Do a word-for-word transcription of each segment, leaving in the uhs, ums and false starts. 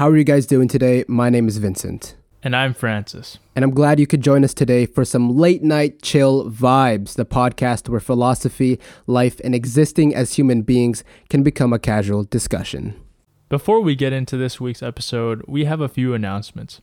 How are you guys doing today? My name is Vincent. And I'm Francis. And I'm glad you could join us today for some Late Night Chill Vibes, the podcast where philosophy, life, and existing as human beings can become a casual discussion. Before we get into this week's episode, we have a few announcements.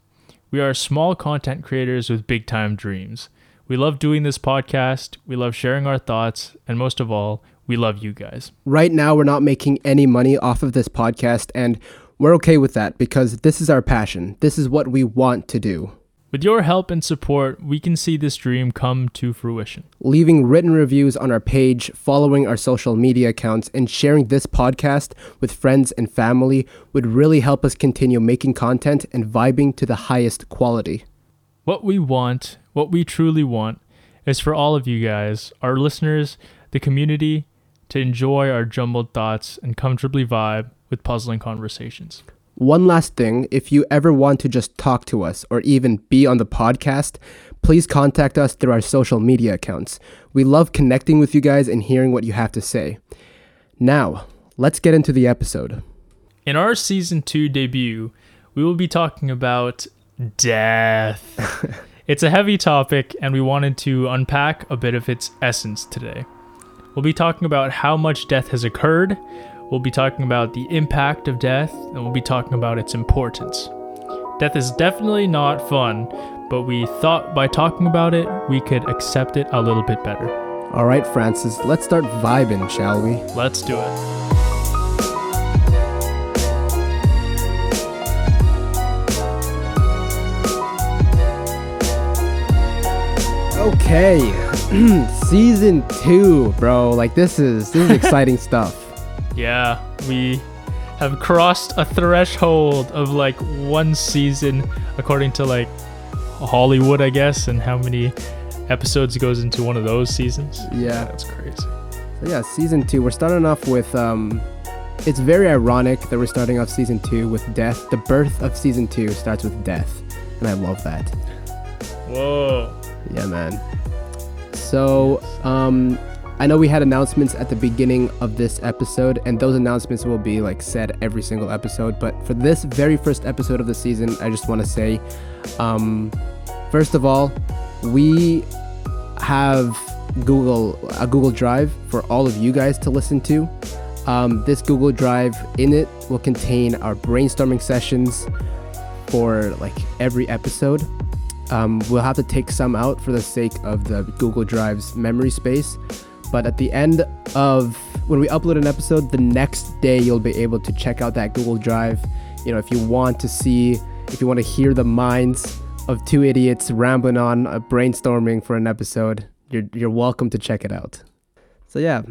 We are small content creators with big-time dreams. We love doing this podcast, we love sharing our thoughts, and most of all, we love you guys. Right now, we're not making any money off of this podcast, and we're okay with that because this is our passion. This is what we want to do. With your help and support, we can see this dream come to fruition. Leaving written reviews on our page, following our social media accounts, and sharing this podcast with friends and family would really help us continue making content and vibing to the highest quality. What we want, what we truly want, is for all of you guys, our listeners, the community, to enjoy our jumbled thoughts and comfortably vibe with puzzling conversations. One last thing, if you ever want to just talk to us or even be on the podcast, please contact us through our social media accounts. We love connecting with you guys and hearing what you have to say. Now, let's get into the episode. In our season two debut, we will be talking about death. It's a heavy topic, and we wanted to unpack a bit of its essence today. We'll be talking about how much death has occurred. We'll be talking about the impact of death, and we'll be talking about its importance. Death is definitely not fun, but we thought by talking about it, we could accept it a little bit better. All right, Francis, let's start vibing, shall we? Let's do it. Okay, season two, bro. Like this is this is exciting stuff. Yeah, we have crossed a threshold of like one season, according to like Hollywood, I guess, and how many episodes goes into one of those seasons. Yeah, that's crazy. So yeah, season two. We're starting off with. Um, it's very ironic that we're starting off season two with death. The birth of season two starts with death, and I love that. Whoa. Yeah, man. So, um. I know we had announcements at the beginning of this episode, and those announcements will be like said every single episode. But for this very first episode of the season, I just want to say, um, first of all, we have Google a Google Drive for all of you guys to listen to. Um, this Google Drive in it will contain our brainstorming sessions for like every episode. Um, we'll have to take some out for the sake of the Google Drive's memory space. But at the end of when we upload an episode, the next day you'll be able to check out that Google Drive. You know, if you want to see, if you want to hear the minds of two idiots rambling on, uh, brainstorming for an episode, you're you're welcome to check it out. So yeah,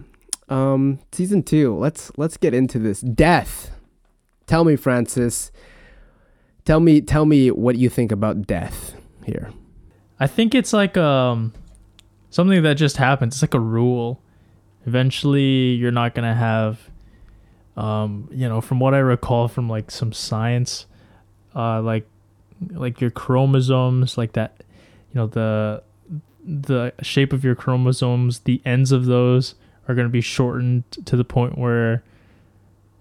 um, season two. Let's let's get into this death. Tell me, Francis. Tell me, tell me what you think about death here. I think it's like um. something that just happens. It's like a rule. Eventually, you're not going to have, um, you know, from what I recall from like some science, uh, like, like your chromosomes, like that, you know, the, the shape of your chromosomes, the ends of those are going to be shortened to the point where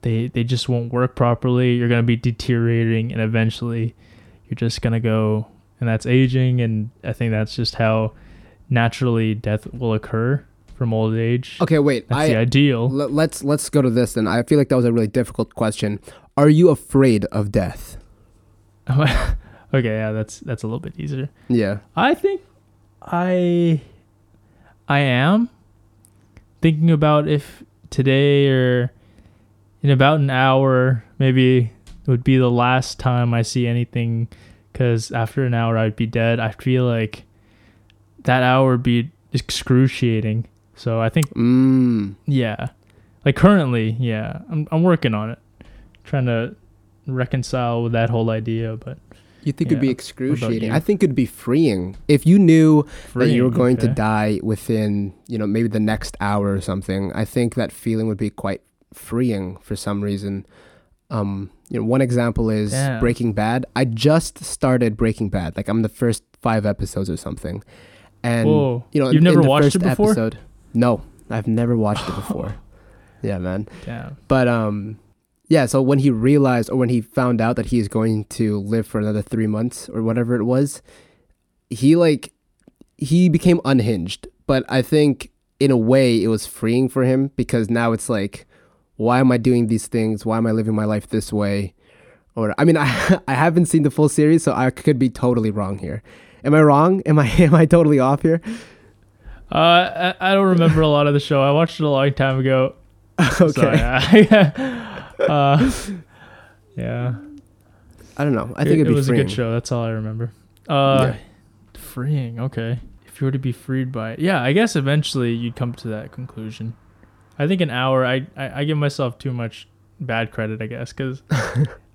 they, they just won't work properly. You're going to be deteriorating, and eventually you're just going to go, and that's aging. And I think that's just how naturally death will occur from old age. Okay, wait. That's I, the ideal. L- let's let's go to this then. I feel like that was a really difficult question. Are you afraid of death? Okay, yeah, that's that's a little bit easier. Yeah. I think I I am thinking about if today or in about an hour maybe it would be the last time I see anything, because after an hour I'd be dead. I feel like that hour would be excruciating. So I think, mm. yeah, like currently, yeah, I'm I'm working on it, trying to reconcile with that whole idea. But you think yeah. it'd be excruciating? I think it'd be freeing if you knew freeing, that you were going okay. to die within, you know, maybe the next hour or something. I think that feeling would be quite freeing for some reason. Um, you know, one example is Damn. Breaking Bad. I just started Breaking Bad. Like I'm the first five episodes or something. And Whoa. you know, you've in, never in the watched first it before? Episode, no, I've never watched it before. Yeah, man. Damn. But um, Yeah, so when he realized or when he found out that he is going to live for another three months or whatever it was, he like he became unhinged. But I think in a way it was freeing for him, because now it's like, why am I doing these things? Why am I living my life this way? Or I mean, I I haven't seen the full series, so I could be totally wrong here. Am I wrong? Am I am I totally off here? Uh, I, I don't remember a lot of the show. I watched it a long time ago. Okay. So, yeah. uh, yeah. I don't know. I think it, it'd be it was freeing. A good show. That's all I remember. Uh, yeah. Freeing. Okay. If you were to be freed by it, yeah, I guess eventually you'd come to that conclusion. I think an hour. I I, I give myself too much bad credit, I guess, because.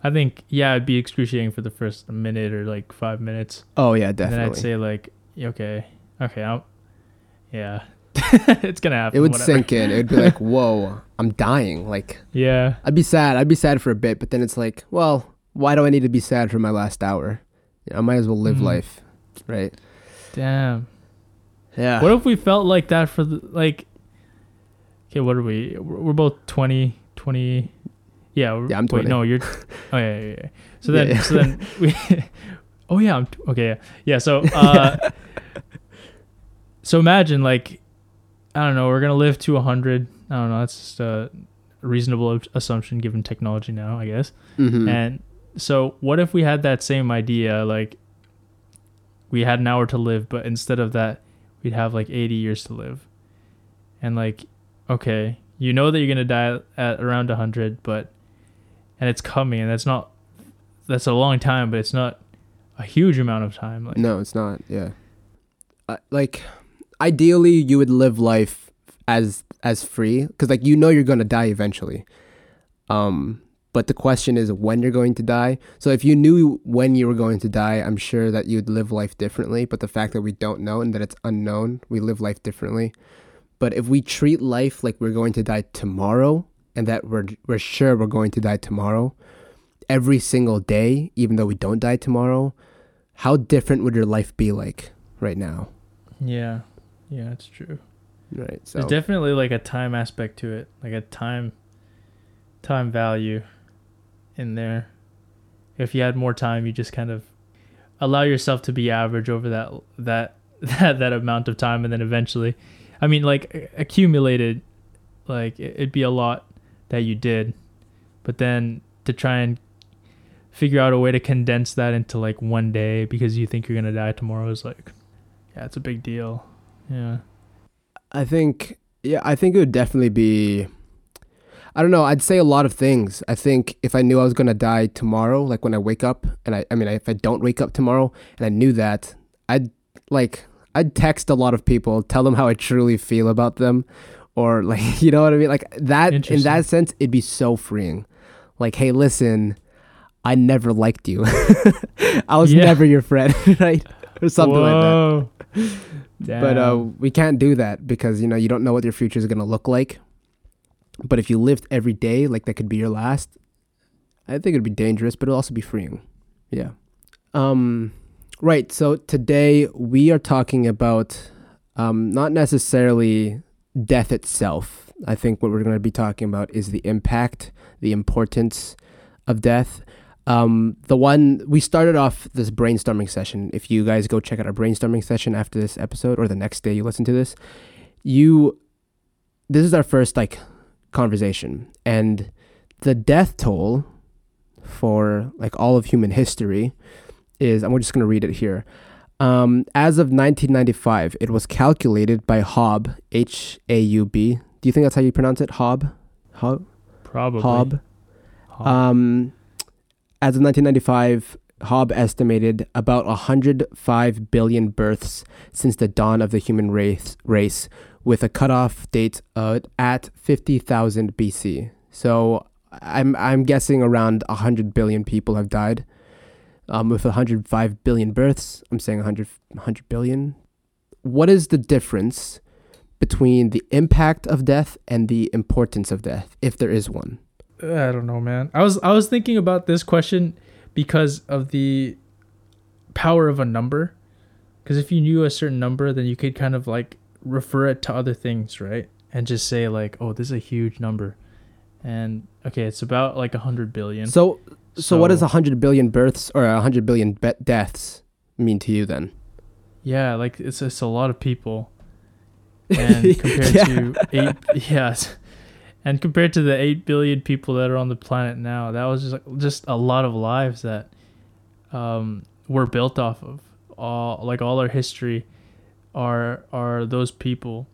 I think, yeah, it'd be excruciating for the first minute or like five minutes. Oh, yeah, definitely. And I'd say like, okay, okay, I'll, yeah, it's going to happen. It would whatever. Sink in. It would be like, whoa, I'm dying. Like, yeah, I'd be sad. I'd be sad for a bit, but then it's like, well, why do I need to be sad for my last hour? I might as well live mm. life, right? Damn. Yeah. What if we felt like that for the, like, okay, what are we? We're both twenty, twenty Yeah, yeah, I'm twenty. Wait, no, you're... Oh, yeah, yeah, yeah. So then... Yeah, yeah. So then we, oh, yeah, I'm... Okay, yeah. Yeah, so... Uh, so imagine, like... I don't know, we're going to live to one hundred. I don't know, that's just a reasonable assumption given technology now, I guess. Mm-hmm. And so what if we had that same idea, like... We had an hour to live, but instead of that, we'd have, like, eighty years to live. And, like, okay, you know that you're going to die at around one hundred, but... And it's coming, and that's not, that's a long time, but it's not a huge amount of time. Like, no, it's not. Yeah. Uh, like, ideally, you would live life as as free, because like you know you're gonna die eventually. Um, but the question is when you're going to die. So if you knew when you were going to die, I'm sure that you'd live life differently. But the fact that we don't know and that it's unknown, we live life differently. But if we treat life like we're going to die tomorrow, and that we're we're sure we're going to die tomorrow, every single day, even though we don't die tomorrow, how different would your life be like right now? Yeah, yeah, that's true. Right. So there's definitely like a time aspect to it, like a time, time value, in there. If you had more time, you just kind of allow yourself to be average over that that that that amount of time, and then eventually, I mean, like accumulated, like it'd be a lot that you did, but then to try and figure out a way to condense that into like one day because you think you're gonna die tomorrow is like, yeah, it's a big deal. Yeah, I think yeah, I think it would definitely be. I don't know. I'd say a lot of things. I think if I knew I was gonna die tomorrow, like when I wake up, and I, I mean, if I don't wake up tomorrow, and I knew that, I'd like I'd text a lot of people, tell them how I truly feel about them. Or like, you know what I mean? Like that, in that sense, it'd be so freeing. Like, hey, listen, I never liked you. I was yeah. never your friend, right? Or something Whoa. like that. Damn. But uh, we can't do that because, you know, you don't know what your future is going to look like. But if you lived every day, like that could be your last, I think it'd be dangerous, but it'll also be freeing. Yeah. Um. Right. So today we are talking about um, not necessarily... death itself. I think what we're going to be talking about is the impact, the importance of death. Um, the one we started off this brainstorming session. If you guys go check out our brainstorming session after this episode or the next day you listen to this, you, this is our first like conversation, and the death toll for like all of human history is, I'm just going to read it here. Um, as of nineteen ninety-five, it was calculated by Hobb, H A U B. Do you think that's how you pronounce it? Hobb? Hobb? Probably. Hobb. Hobb. Um, as of nineteen ninety-five, Hobb estimated about one hundred five billion births since the dawn of the human race, race with a cutoff date uh, at fifty thousand B C. So I'm I'm guessing around one hundred billion people have died. Um, with one hundred five billion births, I'm saying one hundred, one hundred billion. What is the difference between the impact of death and the importance of death, if there is one? I don't know, man. I was I was thinking about this question because of the power of a number. Because if you knew a certain number, then you could kind of like refer it to other things, right? And just say like, oh, this is a huge number. And okay, it's about like one hundred billion. So so, so what does one hundred billion births or one hundred billion be- deaths mean to you then? Yeah, like it's it's a lot of people. And compared yeah. to eight yeah. And compared to the eight billion people that are on the planet now, that was just like, just a lot of lives that um we're built off of. All like all our history are are those people,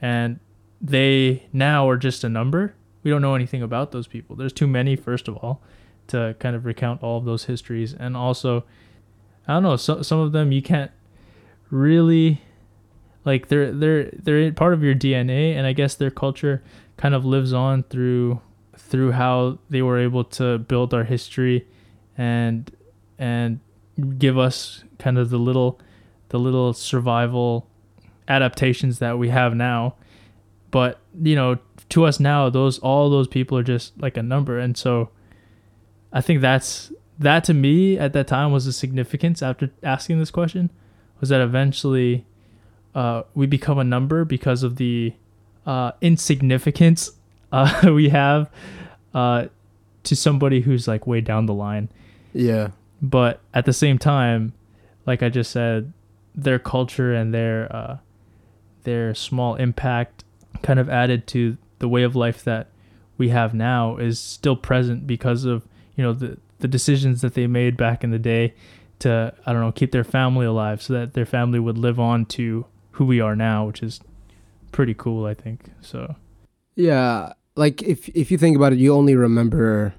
and they now are just a number. We don't know anything about those people. There's too many, first of all, to kind of recount all of those histories. And also, I don't know, so, some of them you can't really, like they're, they're, they're part of your D N A, and I guess their culture kind of lives on through, through how they were able to build our history and, and give us kind of the little, the little survival adaptations that we have now. But, you know, to us now, those all those people are just like a number. And so I think that's that to me at that time was the significance after asking this question, was that eventually uh, we become a number because of the uh, insignificance uh, we have uh, to somebody who's like way down the line. Yeah. But at the same time, like I just said, their culture and their uh, their small impact kind of added to the way of life that we have now is still present because of, you know, the, the decisions that they made back in the day to, I don't know, keep their family alive so that their family would live on to who we are now, which is pretty cool, I think. So, yeah, like if, if you think about it, you only remember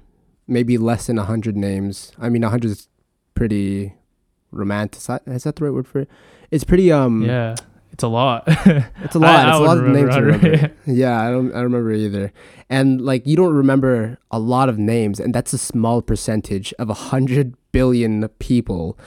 maybe less than a hundred names. I mean, a hundred is pretty romanticized. Is that the right word for it? It's pretty, um, yeah. It's a lot. It's a lot. I, it's I a lot of names to remember. Yeah, I don't I don't remember either. And like you don't remember a lot of names, and that's a small percentage of a hundred billion people.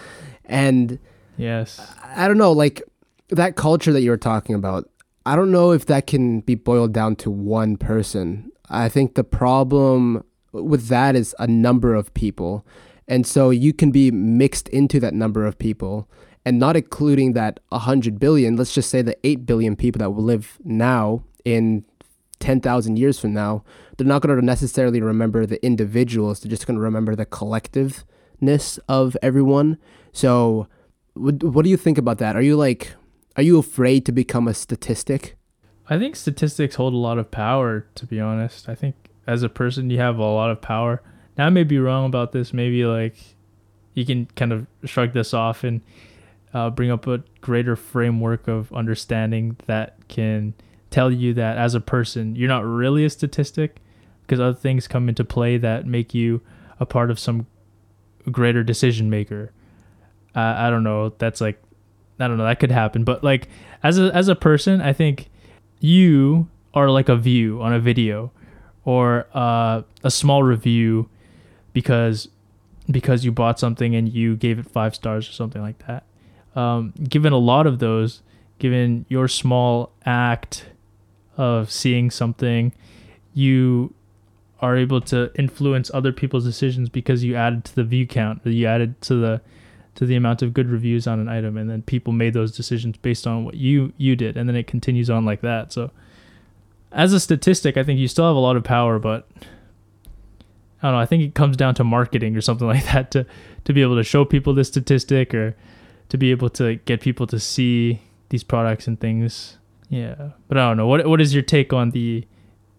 And yes, I don't know, like that culture that you were talking about, I don't know if that can be boiled down to one person. I think the problem with that is a number of people. And so you can be mixed into that number of people. And not including that one hundred billion, let's just say the eight billion people that will live now in ten thousand years from now, they're not going to necessarily remember the individuals. They're just going to remember the collectiveness of everyone. So what, what do you think about that? Are you like, are you afraid to become a statistic? I think statistics hold a lot of power, to be honest. I think as a person, you have a lot of power. Now, I may be wrong about this. Maybe like you can kind of shrug this off and Uh, bring up a greater framework of understanding that can tell you that as a person, you're not really a statistic because other things come into play that make you a part of some greater decision maker. Uh, I don't know. That's like, I don't know. That could happen. But like as a, as a person, I think you are like a view on a video or uh, a small review because, because you bought something and you gave it five stars or something like that. Um, given a lot of those, given your small act of seeing something, you are able to influence other people's decisions because you added to the view count, or you added to the to the amount of good reviews on an item, and then people made those decisions based on what you you did, and then it continues on like that. So, as a statistic, I think you still have a lot of power, but I don't know. I think it comes down to marketing or something like that to to be able to show people this statistic or to be able to get people to see these products and things. Yeah. But I don't know. What What is your take on the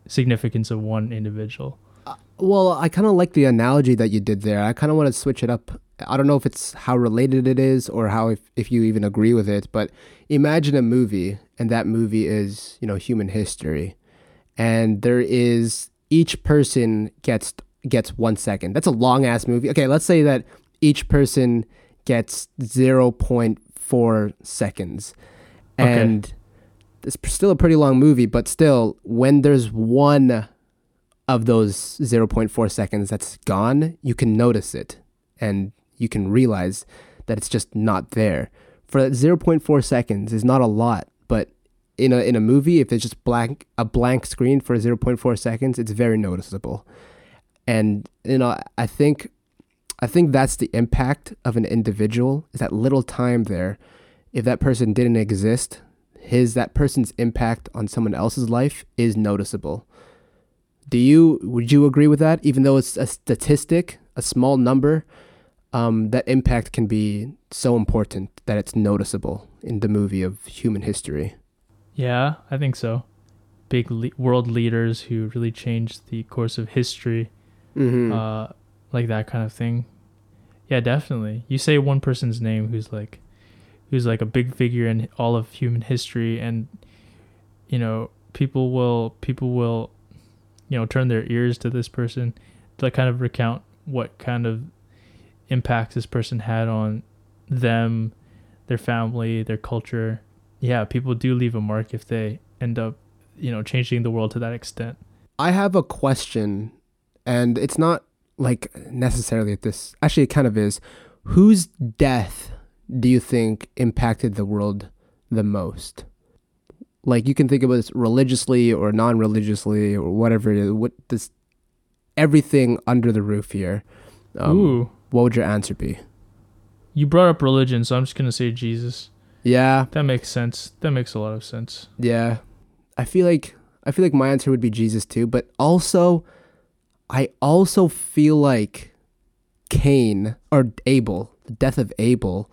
significance of one individual? Uh, well, I kind of like the analogy that you did there. I kind of want to switch it up. I don't know if it's how related it is or how if, if you even agree with it, but imagine a movie, and that movie is, you know, human history. And there is, each person gets gets one second. That's a long-ass movie. Okay, let's say that each person gets zero point four seconds. And okay, it's still a pretty long movie, but still, when there's one of those zero point four seconds that's gone, you can notice it and you can realize that it's just not there. For that zero point four seconds is not a lot, but in a in a movie, if it's just blank a blank screen for zero point four seconds, it's very noticeable. And you know, I think I think that's the impact of an individual, is that little time there. If that person didn't exist, his that person's impact on someone else's life is noticeable. Do you, would you agree with that? Even though it's a statistic, a small number, um, that impact can be so important that it's noticeable in the movie of human history. Yeah, I think so. Big le- world leaders who really changed the course of history, mm-hmm. uh, like that kind of thing. Yeah, definitely. You say one person's name who's like, who's like a big figure in all of human history, and you know, people will people will, you know, turn their ears to this person to kind of recount what kind of impacts this person had on them, their family, their culture. Yeah, people do leave a mark if they end up, you know, changing the world to that extent. I have a question, and it's not like necessarily at this, actually it kind of is. Whose death do you think impacted the world the most? Like, you can think of it religiously or non-religiously or whatever it is. What does everything under the roof here? Um, Ooh. What would your answer be? You brought up religion, so I'm just gonna say Jesus. Yeah, that makes sense. That makes a lot of sense. Yeah, I feel like I feel like my answer would be Jesus too, but also, I also feel like Cain or Abel, the death of Abel,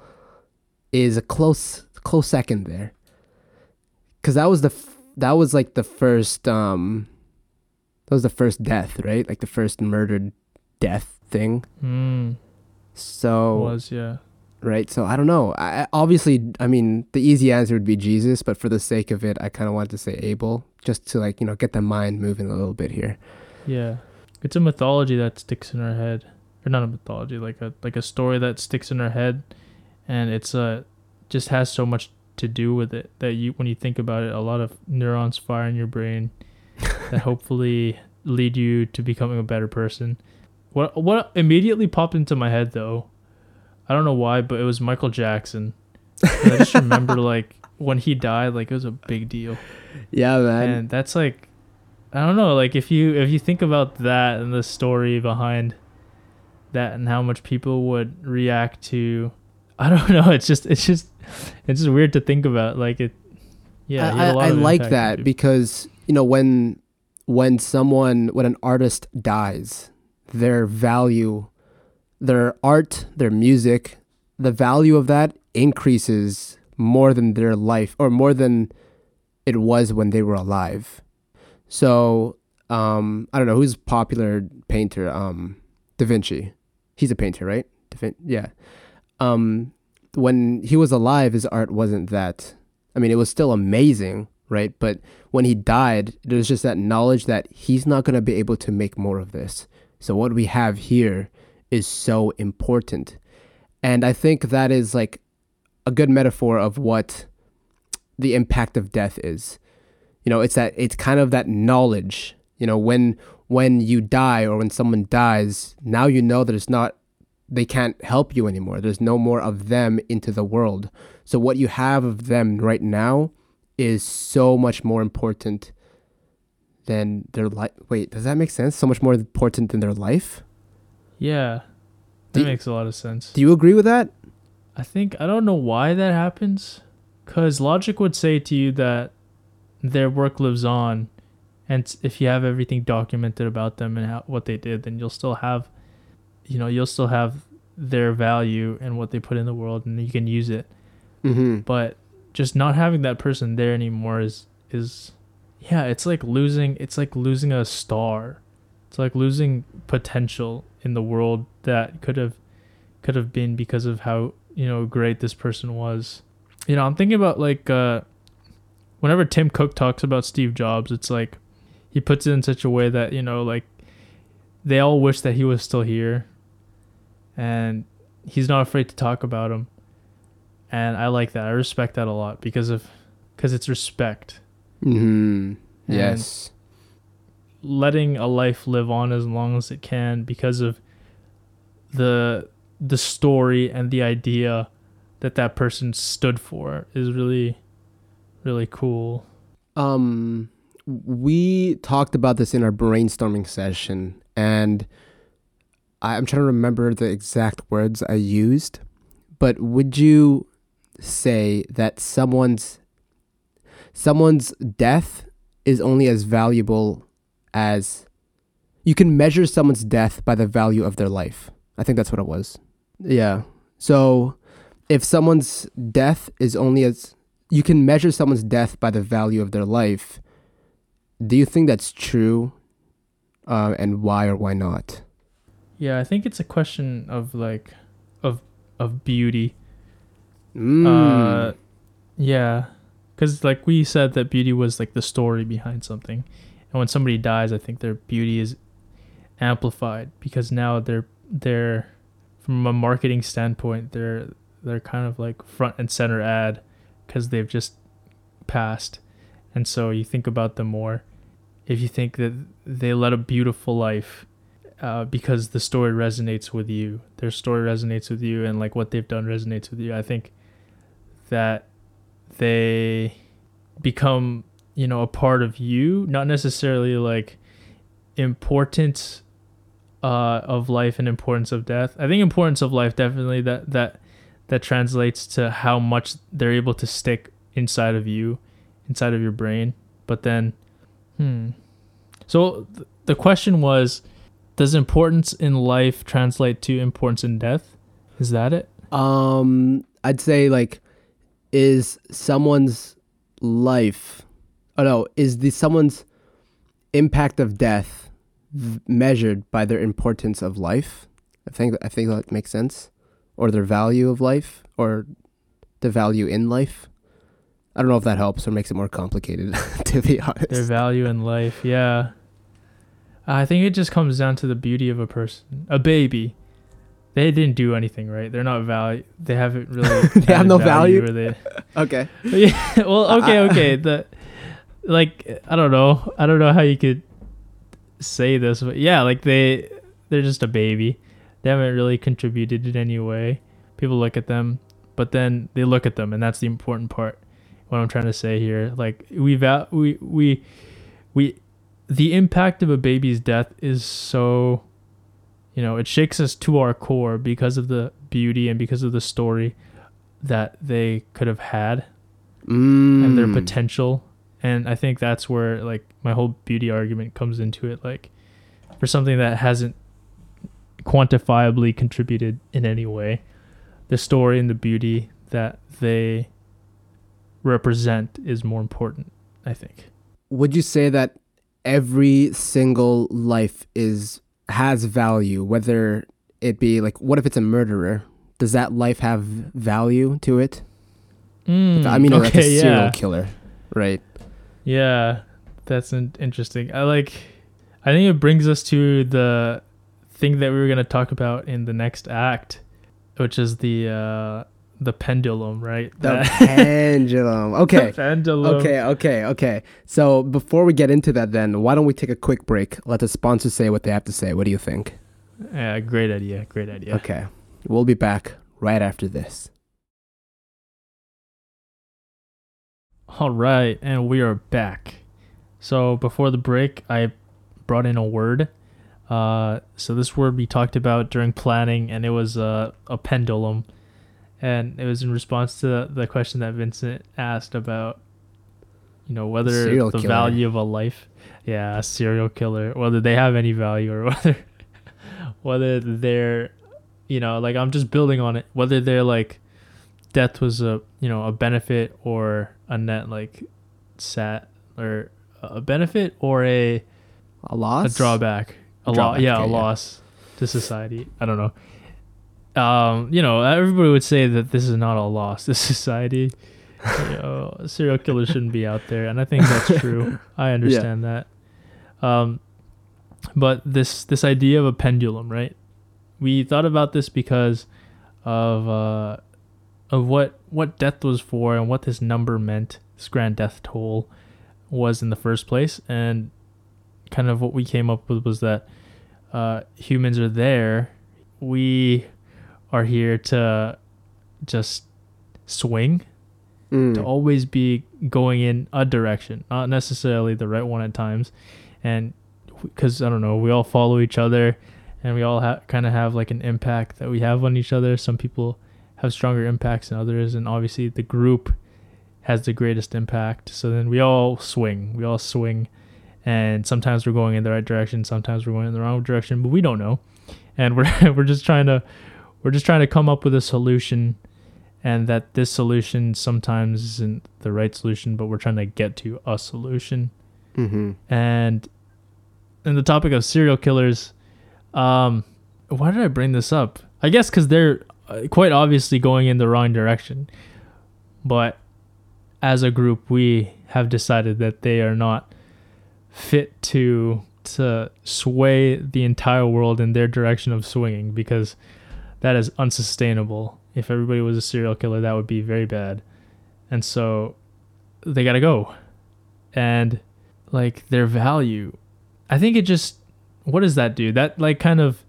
is a close close second there. Cause that was the f- that was like the first um, that was the first death, right? Like the first murdered death thing. Mm. So it was, yeah. Right, so I don't know. I, obviously, I mean, the easy answer would be Jesus, but for the sake of it, I kind of wanted to say Abel, just to like, you know, get the mind moving a little bit here. Yeah, it's a mythology that sticks in our head, or not a mythology, like a like a story that sticks in our head, and it's a just has so much to do with it that you, when you think about it, a lot of neurons fire in your brain that hopefully lead you to becoming a better person. What what immediately popped into my head though, I don't know why, but it was Michael Jackson. And I just remember, like, when he died, like, it was a big deal. Yeah, man. And that's, like, I don't know, like, if you if you think about that and the story behind that and how much people would react to, I don't know, it's just, it's just, it's just weird to think about. Like, it, yeah. I, I, I like that because, you know, when, when someone, when an artist dies, their value, their art, their music, the value of that increases more than their life or more than it was when they were alive. So, um, I don't know, who's a popular painter? Um, Da Vinci. He's a painter, right? Da Vin- yeah. Um, when he was alive, his art wasn't that. I mean, it was still amazing, right? But when he died, there's just that knowledge that he's not going to be able to make more of this. So what we have here is so important. And I think that is like a good metaphor of what the impact of death is. You know, it's that, it's kind of that knowledge, you know, when, when you die or when someone dies, now you know that it's not, they can't help you anymore. There's no more of them into the world. So what you have of them right now is so much more important than their life. Wait, does that make sense? So much more important than their life? Yeah, that do, makes a lot of sense. Do you agree with that? I think, I don't know why that happens. Because logic would say to you that their work lives on. And if you have everything documented about them and how, what they did, then you'll still have, you know, you'll still have their value and what they put in the world, and you can use it. Mm-hmm. But just not having that person there anymore is, is, yeah, it's like losing, it's like losing a star. It's like losing potential in the world that could have could have been because of how, you know, great this person was. You know, I'm thinking about like uh whenever Tim Cook talks about Steve Jobs, it's like he puts it in such a way that, you know, like they all wish that he was still here, and he's not afraid to talk about him. And I like that. I respect that a lot because of because it's respect. Mm-hmm. Yes. And letting a life live on as long as it can because of the the story and the idea that that person stood for is really, really cool. Um, we talked about this in our brainstorming session, and I'm trying to remember the exact words I used, but would you say that someone's someone's death is only as valuable as you can measure someone's death by the value of their life. I think that's what it was. Yeah. So if someone's death is only as, you can measure someone's death by the value of their life. Do you think that's true? Uh, and why or why not? Yeah, I think it's a question of like, of, of beauty. Mm. Uh, yeah. Because like we said that beauty was like the story behind something. And when somebody dies, I think their beauty is amplified because now they're, they're from a marketing standpoint, they're, they're kind of like front and center ad because they've just passed. And so you think about them more. If you think that they led a beautiful life uh, because the story resonates with you, their story resonates with you, and like what they've done resonates with you, I think that they become, you know, a part of you, not necessarily like importance uh, of life and importance of death. I think importance of life, definitely that, that, that translates to how much they're able to stick inside of you, inside of your brain. But then, hmm. So th- the question was, does importance in life translate to importance in death? Is that it? Um, I'd say like, is someone's life, oh no, is the someone's impact of death v- measured by their importance of life? I think I think that makes sense. Or their value of life, or the value in life. I don't know if that helps or makes it more complicated, to be honest. Their value in life, yeah. I think it just comes down to the beauty of a person. A baby, they didn't do anything, right? They're not value. They haven't really. They have no value. value they... Okay. Yeah. Well, okay, okay. The, like, I don't know. I don't know how you could say this, but yeah, like they, they're just a baby. They haven't really contributed in any way. People look at them, but then they look at them, and that's the important part. What I'm trying to say here, like we va- we we we the impact of a baby's death is so, you know, it shakes us to our core because of the beauty and because of the story that they could have had mm. and their potential. And I think that's where like my whole beauty argument comes into it, like for something that hasn't quantifiably contributed in any way, the story and the beauty that they represent is more important, I think. Would you say that every single life is has value, whether it be like, what if it's a murderer? Does that life have value to it? Mm, I mean, okay, like a yeah. serial killer, right? Yeah, that's interesting. I like. I think it brings us to the thing that we were going to talk about in the next act, which is the. Uh, The pendulum, right? The pendulum. Okay. The pendulum. Okay, okay, okay. So before we get into that then, why don't we take a quick break? Let the sponsors say what they have to say. What do you think? Yeah, uh, great idea. Great idea. Okay. We'll be back right after this. All right, and we are back. So before the break, I brought in a word. Uh, so this word we talked about during planning, and it was uh, a pendulum. And it was in response to the question that Vincent asked about, you know, whether serial the killer. value of a life, yeah, a serial killer, whether they have any value or whether, whether they're, you know, like I'm just building on it, whether they're like death was a, you know, a benefit or a net like sat or a benefit or a, a loss, a drawback, a, a loss, yeah, a yeah. loss to society. I don't know. Um, you know, everybody would say that this is not a loss to society. You know, serial killers shouldn't be out there, and I think that's true. I understand yeah. that. Um, but this this idea of a pendulum, right? We thought about this because of uh, of what what death was for and what this number meant. This grand death toll was in the first place, and kind of what we came up with was that uh, humans are there. We are here to just swing, mm. to always be going in a direction, not necessarily the right one at times. And because, I don't know, we all follow each other and we all ha- kind of have like an impact that we have on each other. Some people have stronger impacts than others. And obviously the group has the greatest impact. So then we all swing, we all swing And sometimes we're going in the right direction, sometimes we're going in the wrong direction, but we don't know. And we're we're just trying to we're just trying to come up with a solution, and that this solution sometimes isn't the right solution, but we're trying to get to a solution. Mm-hmm. And in the topic of serial killers, um, why did I bring this up? I guess because they're quite obviously going in the wrong direction. But as a group, we have decided that they are not fit to to sway the entire world in their direction of swinging, because that is unsustainable. If everybody was a serial killer, that would be very bad. And so they gotta go. And like their value, I think it just, what does that do? That like kind of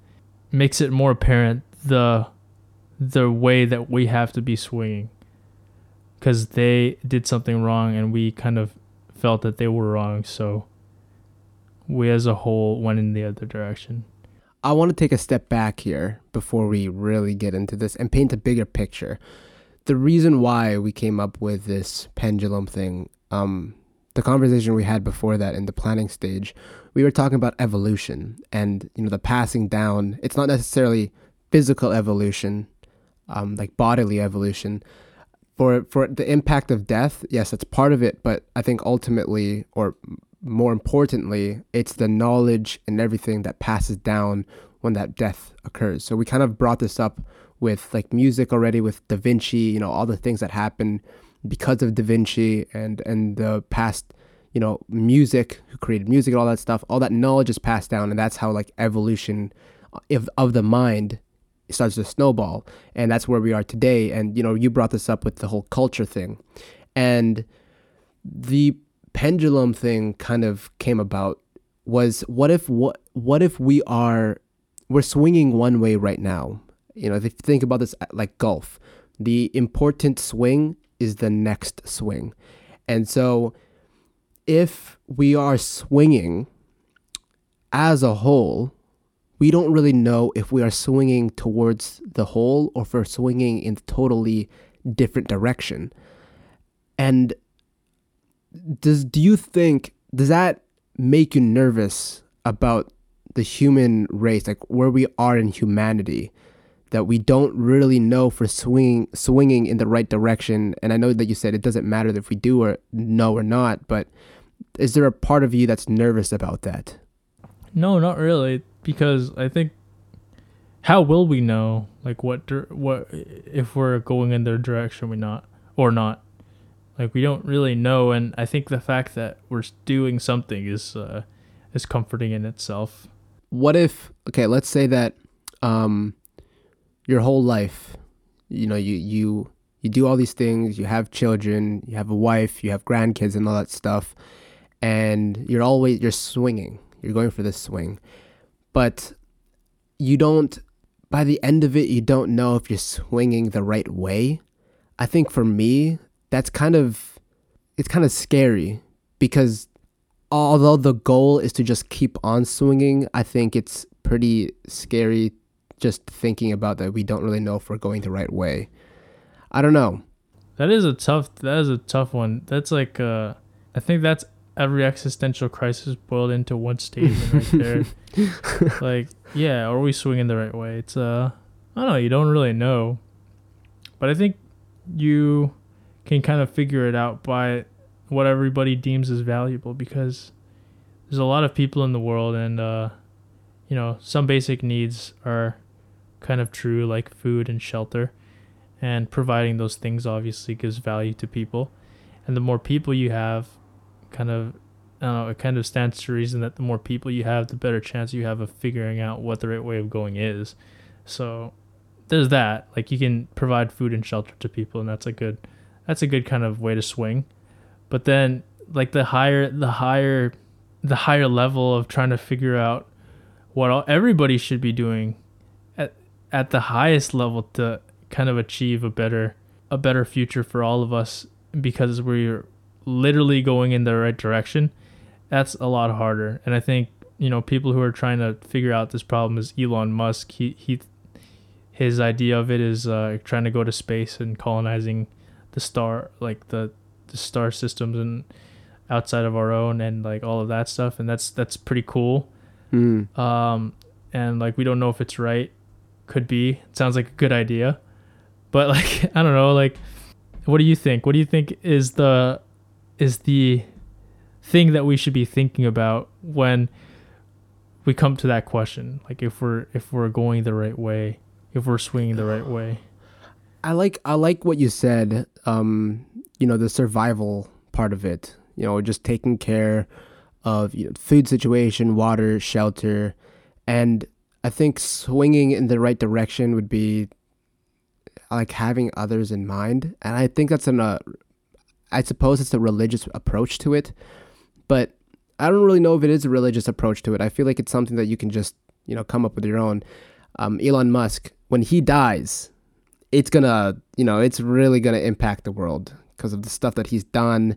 makes it more apparent the the way that we have to be swinging, because they did something wrong and we kind of felt that they were wrong, so we as a whole went in the other direction. I want to take a step back here before we really get into this and paint a bigger picture. The reason why we came up with this pendulum thing, um, the conversation we had before that in the planning stage, we were talking about evolution and, you know, the passing down. It's not necessarily physical evolution, um, like bodily evolution. For, for the impact of death, yes, that's part of it, but I think ultimately, or more importantly, it's the knowledge and everything that passes down when that death occurs. So we kind of brought this up with like music already, with Da Vinci, you know, all the things that happen because of Da Vinci and and the past, you know, music, who created music and all that stuff, all that knowledge is passed down, and that's how like evolution of, of the mind starts to snowball. And that's where we are today. And, you know, you brought this up with the whole culture thing, and the pendulum thing kind of came about was, what if what what if we are we're swinging one way right now? You know, if you think about this like golf, the important swing is the next swing. And so if we are swinging as a whole, we don't really know if we are swinging towards the whole or if we're swinging in a totally different direction. And Does do you think, does that make you nervous about the human race, like where we are in humanity, that we don't really know for swinging swinging in the right direction? And I know that you said it doesn't matter if we do or no or not, but is there a part of you that's nervous about that? No, not really, because I think, how will we know like what what if we're going in their direction we not or not? Like, we don't really know, and I think the fact that we're doing something is uh, is comforting in itself. What if, okay, let's say that um, your whole life, you know, you, you you do all these things, you have children, you have a wife, you have grandkids and all that stuff, and you're always, you're swinging, you're going for this swing, but you don't, by the end of it, you don't know if you're swinging the right way. I think for me, that's kind of, it's kind of scary, because although the goal is to just keep on swinging, I think it's pretty scary just thinking about that we don't really know if we're going the right way. I don't know. That is a tough, that is a tough one. That's like, uh, I think that's every existential crisis boiled into one statement right there. Like, yeah, are we swinging the right way? It's, uh, I don't know, you don't really know. But I think you can kind of figure it out by what everybody deems as valuable, because there's a lot of people in the world, and uh, you know, some basic needs are kind of true, like food and shelter, and providing those things obviously gives value to people. And the more people you have, kind of, I don't know, it kind of stands to reason that the more people you have, the better chance you have of figuring out what the right way of going is. So there's that. Like, you can provide food and shelter to people, and that's a good. That's a good kind of way to swing. But then like the higher the higher the higher level of trying to figure out what all, everybody should be doing at at the highest level to kind of achieve a better a better future for all of us, because we're literally going in the right direction. That's a lot harder. And I think, you know, people who are trying to figure out this problem is Elon Musk. He he his idea of it is uh, trying to go to space and colonizing the star, like the, the star systems, and outside of our own and like all of that stuff, and that's that's pretty cool. Mm. Um, and like we don't know if it's right. Could be. It sounds like a good idea, but like I don't know. Like, what do you think? What do you think is the is the thing that we should be thinking about when we come to that question? Like, if we're if we're going the right way, if we're swinging the right way. I like I like what you said. Um, you know, the survival part of it. You know, just taking care of you know, food situation, water, shelter, and I think swinging in the right direction would be like having others in mind. And I think that's an, uh, I suppose it's a religious approach to it, but I don't really know if it is a religious approach to it. I feel like it's something that you can just, you know, come up with your own. Um, Elon Musk, when he dies, it's gonna, you know, it's really gonna impact the world because of the stuff that he's done.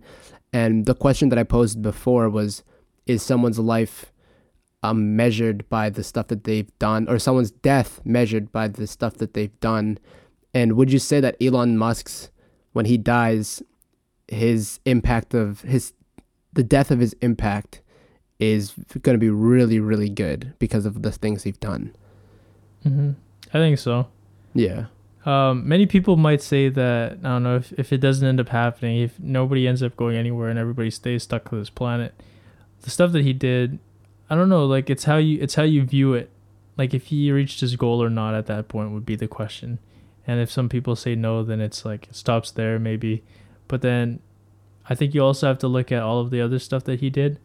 And the question that I posed before was, is someone's life Um, measured by the stuff that they've done, or someone's death measured by the stuff that they've done? And would you say that Elon Musk's, when he dies, his impact of his, the death of his impact is going to be really, really good because of the things he's done? Mm-hmm. I think so. Yeah. Um, many people might say that, I don't know, if, if it doesn't end up happening, if nobody ends up going anywhere and everybody stays stuck to this planet, the stuff that he did, I don't know, like it's how you it's how you view it. Like if he reached his goal or not at that point would be the question. And if some people say no, then it's like it stops there maybe. But then I think you also have to look at all of the other stuff that he did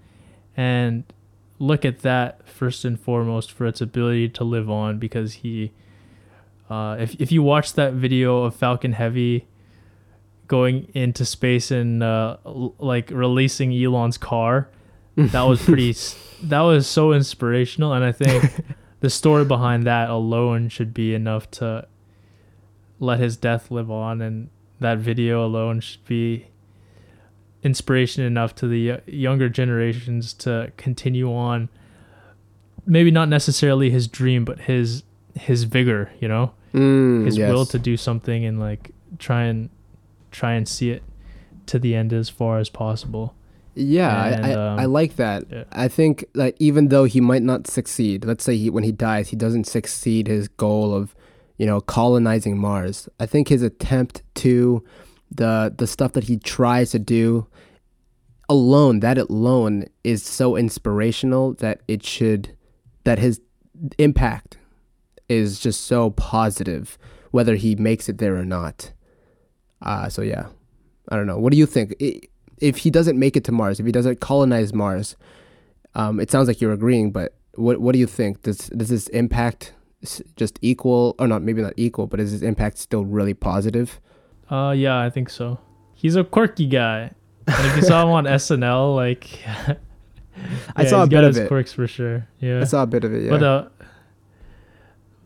and look at that first and foremost for its ability to live on, because he uh if if you watch that video of Falcon Heavy going into space and uh, l- like releasing Elon's car, that was pretty that was so inspirational, and I think the story behind that alone should be enough to let his death live on, and that video alone should be inspiration enough to the younger generations to continue on, maybe not necessarily his dream, but his his vigor, you know, mm, his yes. will to do something and like try and try and see it to the end as far as possible. Yeah, and, I, I, um, I like that. Yeah. I think that even though he might not succeed, let's say he, when he dies, he doesn't succeed his goal of, you know, colonizing Mars. I think his attempt to the the stuff that he tries to do alone, that alone is so inspirational that it should, that his impact is just so positive, whether he makes it there or not. Uh, so yeah, I don't know. What do you think? It, If he doesn't make it to Mars, if he doesn't colonize Mars, um, it sounds like you're agreeing, but what what do you think? Does, does this impact just equal, or not, maybe not equal, but is his impact still really positive? Uh, yeah, I think so. He's a quirky guy. And if you saw him on S N L, like... yeah, I saw a bit of it. He's got his quirks for sure. Yeah. I saw a bit of it, yeah. But, uh,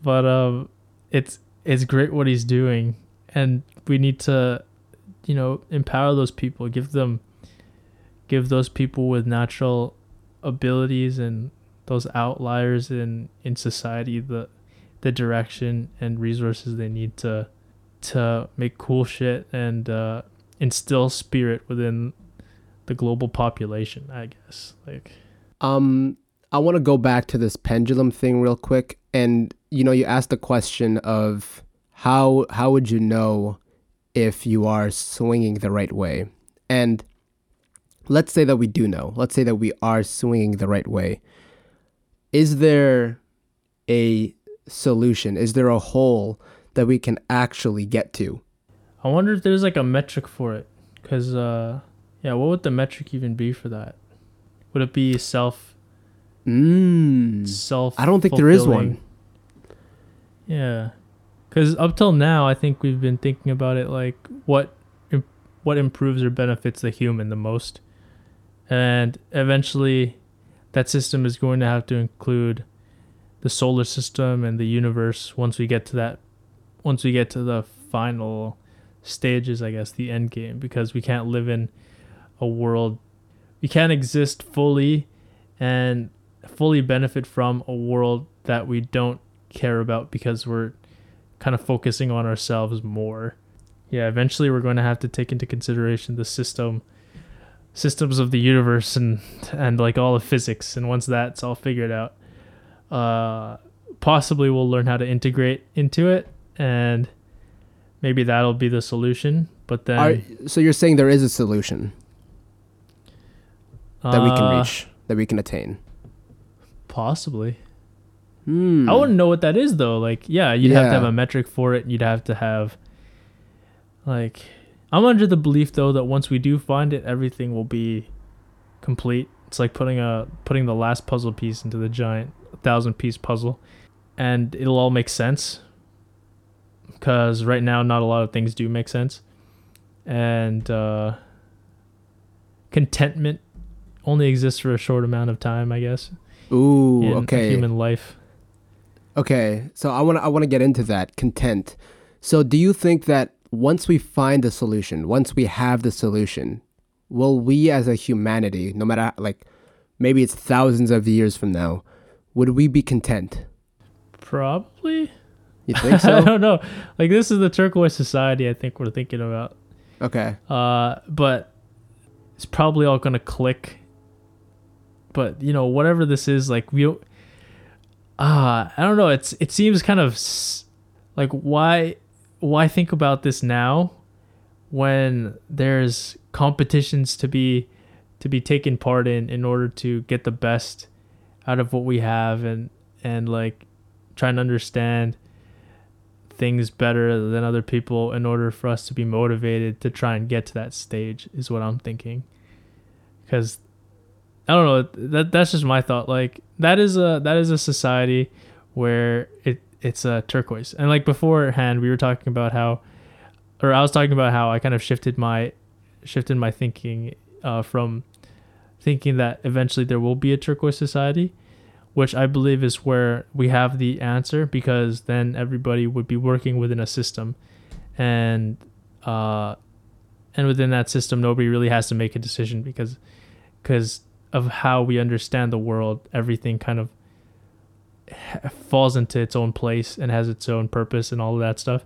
but um, it's it's great what he's doing, and we need to... you know, empower those people, give them, give those people with natural abilities and those outliers in, in society, the, the direction and resources they need to, to make cool shit and, uh, instill spirit within the global population, I guess. Like, um, I want to go back to this pendulum thing real quick. And, you know, you asked the question of how, how would you know if you are swinging the right way? And let's say that we do know, let's say that we are swinging the right way. Is there a solution? Is there a hole that we can actually get to? I wonder if there's like a metric for it, because uh yeah what would the metric even be for that? Would it be self mm, self I don't think there is one. Yeah. Because up till now, I think we've been thinking about it like what imp- what improves or benefits the human the most. And eventually, that system is going to have to include the solar system and the universe once we get to that, once we get to the final stages, I guess, the end game. Because we can't live in a world, we can't exist fully and fully benefit from a world that we don't care about, because we're kind of focusing on ourselves more. Yeah, eventually we're going to have to take into consideration the system systems of the universe and and like all of physics, and once that's all figured out, uh possibly we'll learn how to integrate into it, and maybe that'll be the solution. But then Are, so you're saying there is a solution that uh, we can reach, that we can attain? Possibly. Hmm. I wouldn't know what that is though. Like, yeah, you'd yeah. have to have a metric for it. You'd have to have like, I'm under the belief though that once we do find it, everything will be complete. It's like putting a putting the last puzzle piece into the giant thousand piece puzzle, and it'll all make sense. Because right now, not a lot of things do make sense, and uh, contentment only exists for a short amount of time, I guess. Ooh, in okay. Human life. Okay, so I want to I want to get into that content. So, do you think that once we find the solution, once we have the solution, will we as a humanity, no matter like maybe it's thousands of years from now, would we be content? Probably. You think so? I don't know. Like, this is the turquoise society I think we're thinking about. Okay. Uh, but it's probably all gonna click. But you know, whatever this is, like we, uh, I don't know. It's it seems kind of like why. Why think about this now when there's competitions to be to be taken part in in order to get the best out of what we have, and and like trying to understand things better than other people in order for us to be motivated to try and get to that stage is what I'm thinking. Because I don't know, that that's just my thought. Like that is a that is a society where it It's uh, turquoise. And like beforehand, we were talking about how, or I was talking about how I kind of shifted my, shifted my thinking uh, from thinking that eventually there will be a turquoise society, which I believe is where we have the answer, because then everybody would be working within a system, and uh, and within that system, nobody really has to make a decision because, because of how we understand the world, everything kind of falls into its own place and has its own purpose and all of that stuff,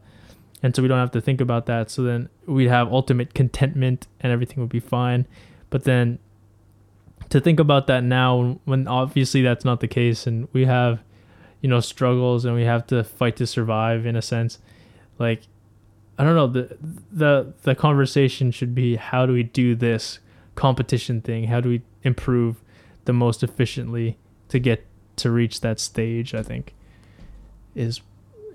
and so we don't have to think about that. So then we'd have ultimate contentment and everything would be fine. But then to think about that now, when obviously that's not the case, and we have, you know, struggles, and we have to fight to survive in a sense. Like, I don't know, the the the conversation should be, how do we do this competition thing? How do we improve the most efficiently to get to reach that stage? I think is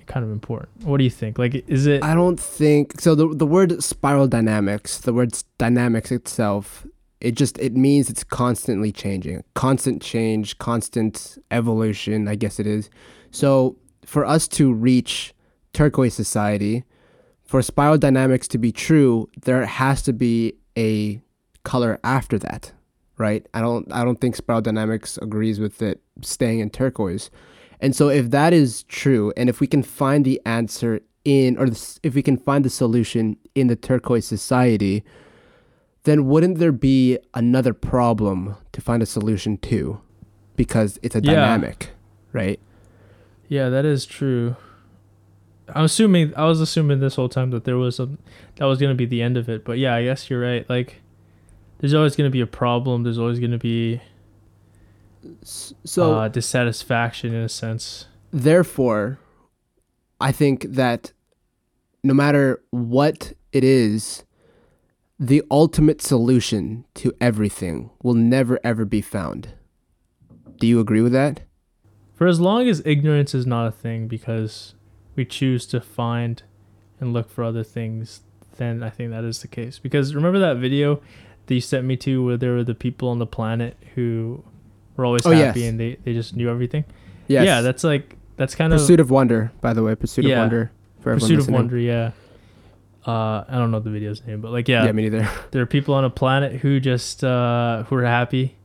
kind of important. What do you think? Like, is it? I don't think so. The the word spiral dynamics, the word dynamics itself, it just, it means it's constantly changing, constant change, constant evolution, I guess it is. So for us to reach turquoise society, for spiral dynamics to be true, there has to be a color after that, right? I don't, I don't think spiral dynamics agrees with it staying in turquoise. And so if that is true, and if we can find the answer in, or the, if we can find the solution in the turquoise society, then wouldn't there be another problem to find a solution to? Because it's a yeah. dynamic, right? Yeah, that is true. I'm assuming, I was assuming this whole time that there was a, that was going to be the end of it. But yeah, I guess you're right. Like, there's always going to be a problem. There's always going to be so uh, dissatisfaction in a sense. Therefore, I think that no matter what it is, the ultimate solution to everything will never, ever be found. Do you agree with that? For as long as ignorance is not a thing, because we choose to find and look for other things, then I think that is the case. Because remember that video that you sent me to where there were the people on the planet who were always oh, happy yes. and they, they just knew everything? Yes. Yeah, that's like, that's kind Pursuit of... Pursuit of Wonder, by the way. Pursuit yeah. of Wonder. For Pursuit of listening. Wonder, yeah. Uh, I don't know the video's name, but like, yeah. Yeah, me neither. There are people on a planet who just, uh, who are happy,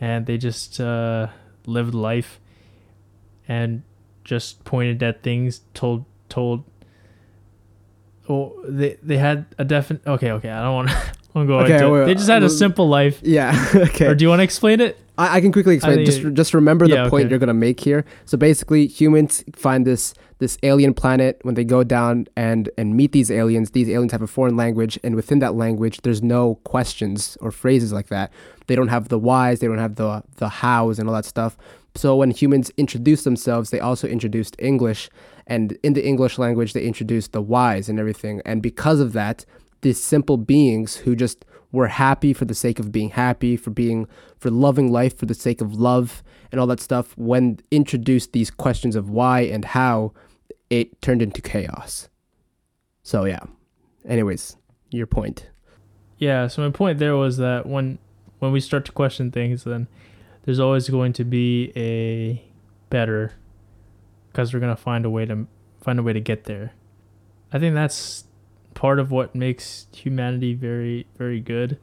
and they just uh, lived life and just pointed at things, told, told, oh, they, they had a definite, okay, okay, I don't want to... Go okay, wait, they just had a simple life. Yeah. Okay. Or do you want to explain it? I, I can quickly explain. I, just just remember yeah, the point okay. you're going to make here. So basically, humans find this this alien planet when they go down and, and meet these aliens. These aliens have a foreign language, and within that language, there's no questions or phrases like that. They don't have the whys, they don't have the the hows and all that stuff. So when humans introduce themselves, they also introduced English. And in the English language, they introduced the whys and everything. And because of that, these simple beings who just were happy for the sake of being happy, for being, for loving life, for the sake of love and all that stuff, when introduced these questions of why and how, it turned into chaos. So yeah. Anyways, your point. Yeah. So my point there was that when, when we start to question things, then there's always going to be a better, because we're going to find a way to find a way to get there. I think that's part of what makes humanity very, very good.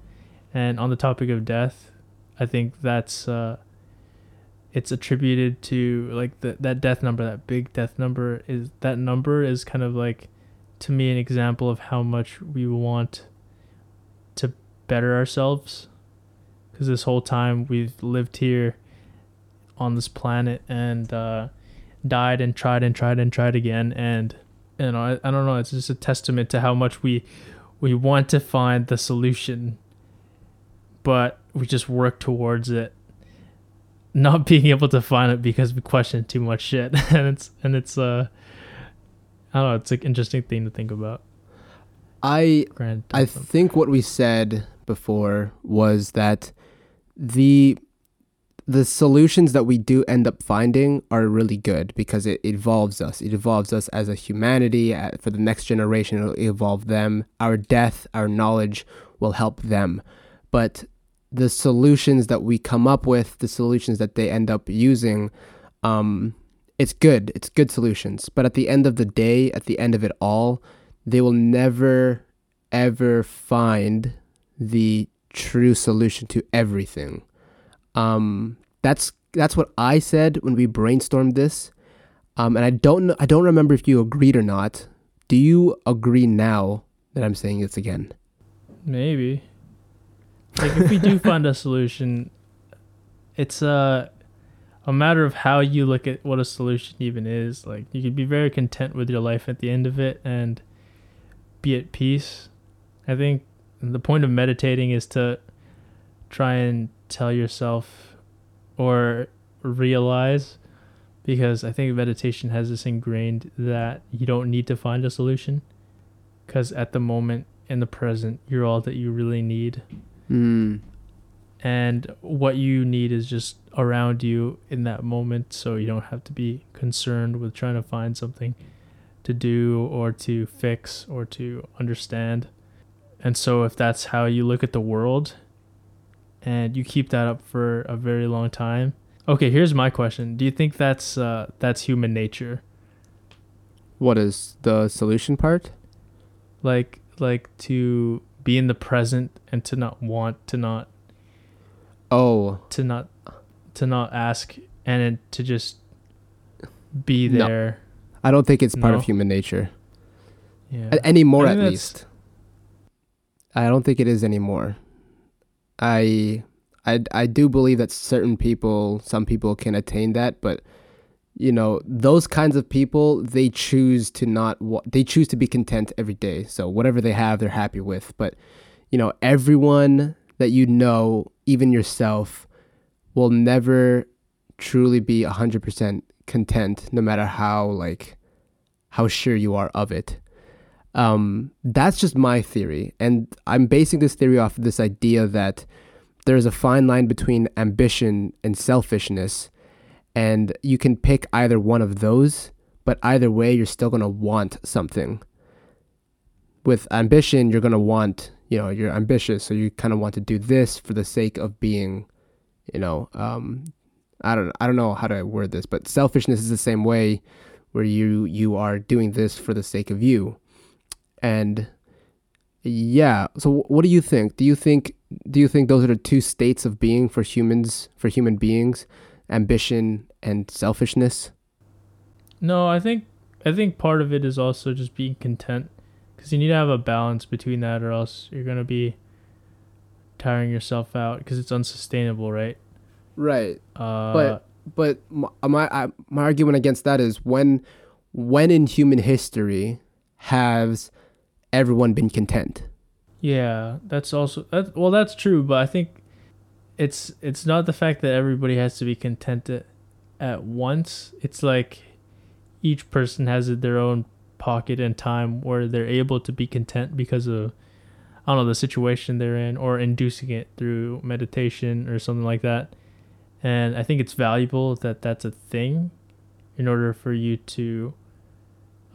And on the topic of death, I think that's, uh, it's attributed to like the, that death number, that big death number is that number is kind of like, to me, an example of how much we want to better ourselves. Because this whole time we've lived here on this planet and uh, died and tried and tried and tried again. And, you know, I, I don't know, it's just a testament to how much we we want to find the solution, but we just work towards it, not being able to find it because we question too much shit. and it's, and it's uh, I don't know, it's an interesting thing to think about. I, Grand I think what we said before was that the the solutions that we do end up finding are really good because it evolves us. It evolves us as a humanity. For the next generation, it'll evolve them. Our death, our knowledge will help them. But the solutions that we come up with, the solutions that they end up using, um, it's good. It's good solutions. But at the end of the day, at the end of it all, they will never, ever find the true solution to everything. Um, that's that's what I said when we brainstormed this, um, and I don't know, I don't remember if you agreed or not. Do you agree now that I'm saying this again? Maybe. Like if we do find a solution, it's a a matter of how you look at what a solution even is. Like you could be very content with your life at the end of it and be at peace. I think the point of meditating is to try and tell yourself or realize, because I think meditation has this ingrained that you don't need to find a solution because at the moment in the present, you're all that you really need. Mm. And what you need is just around you in that moment. So you don't have to be concerned with trying to find something to do or to fix or to understand. And so if that's how you look at the world and you keep that up for a very long time. Okay, here's my question. Do you think that's uh, that's human nature? What is the solution part? Like like to be in the present and to not want to not Oh, to not to not ask and to just be there. No. I don't think it's part no? of human nature. Yeah. Anymore at least. I don't think it is anymore. I, I, I do believe that certain people, some people can attain that, but you know, those kinds of people, they choose to not, they choose to be content every day. So whatever they have, they're happy with. But you know, everyone that you know, even yourself, will never truly be a hundred percent content, no matter how like how sure you are of it. Um, that's just my theory. And I'm basing this theory off of this idea that there's a fine line between ambition and selfishness, and you can pick either one of those, but either way, you're still going to want something. With ambition, you're going to want, you know, you're ambitious. So you kind of want to do this for the sake of being, you know, um, I don't, I don't know how to word this, but selfishness is the same way where you, you are doing this for the sake of you. And yeah, so what do you think? Do you think do you think those are the two states of being for humans, for human beings, ambition and selfishness? No, I think I think part of it is also just being content, because you need to have a balance between that, or else you're going to be tiring yourself out because it's unsustainable, right? Right. Uh, but but my, my my argument against that is when when in human history has everyone been content? Yeah, that's also that, well, that's true, but I think it's it's not the fact that everybody has to be contented at once. It's like each person has their own pocket and time where they're able to be content because of, I don't know, the situation they're in or inducing it through meditation or something like that. And I think it's valuable that that's a thing in order for you to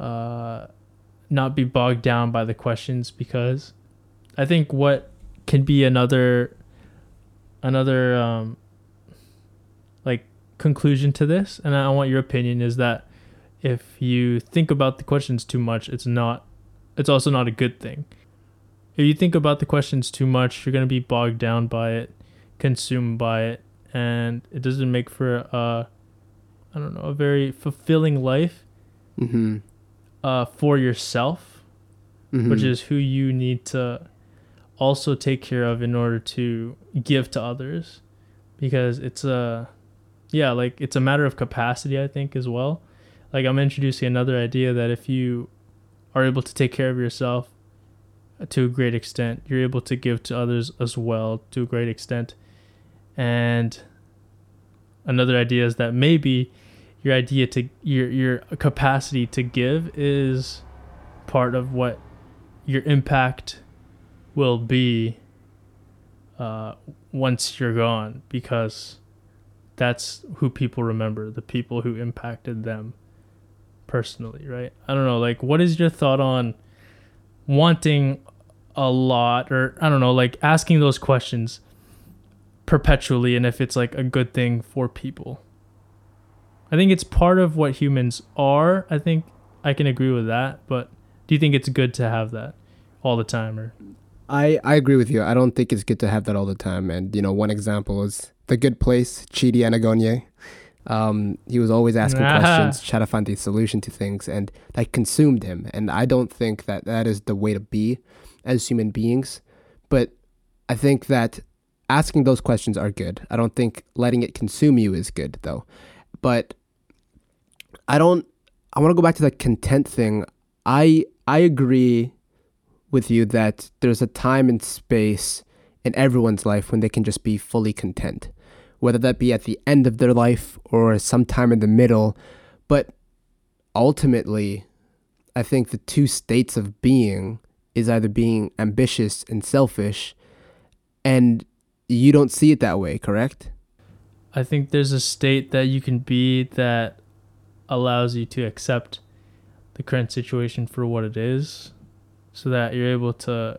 uh, not be bogged down by the questions, because I think what can be another another um, like conclusion to this, and I want your opinion, is that if you think about the questions too much, it's not it's also not a good thing. If you think about the questions too much, you're going to be bogged down by it, consumed by it, and it doesn't make for a, I don't know, a very fulfilling life mm-hmm. uh, for yourself, mm-hmm. which is who you need to also take care of in order to give to others, because it's a, yeah, like it's a matter of capacity, I think, as well. Like I'm introducing another idea that if you are able to take care of yourself to a great extent, you're able to give to others as well to a great extent. And another idea is that maybe your idea to your your capacity to give is part of what your impact will be uh, once you're gone, because that's who people remember, the people who impacted them personally, right? I don't know, like, what is your thought on wanting a lot, or I don't know, like asking those questions perpetually, and if it's like a good thing for people? I think it's part of what humans are. I think I can agree with that, but do you think it's good to have that all the time? Or I, I agree with you. I don't think it's good to have that all the time. And, you know, one example is The Good Place, Chidi Anagonye. Um, he was always asking ah. questions, trying to find the solution to things, and that consumed him. And I don't think that that is the way to be as human beings. But I think that asking those questions are good. I don't think letting it consume you is good, though. But I don't, I want to go back to the content thing. I, I agree with you that there's a time and space in everyone's life when they can just be fully content, whether that be at the end of their life or sometime in the middle. But ultimately, I think the two states of being is either being ambitious and selfish, and you don't see it that way, correct? I think there's a state that you can be that allows you to accept the current situation for what it is, so that you're able to,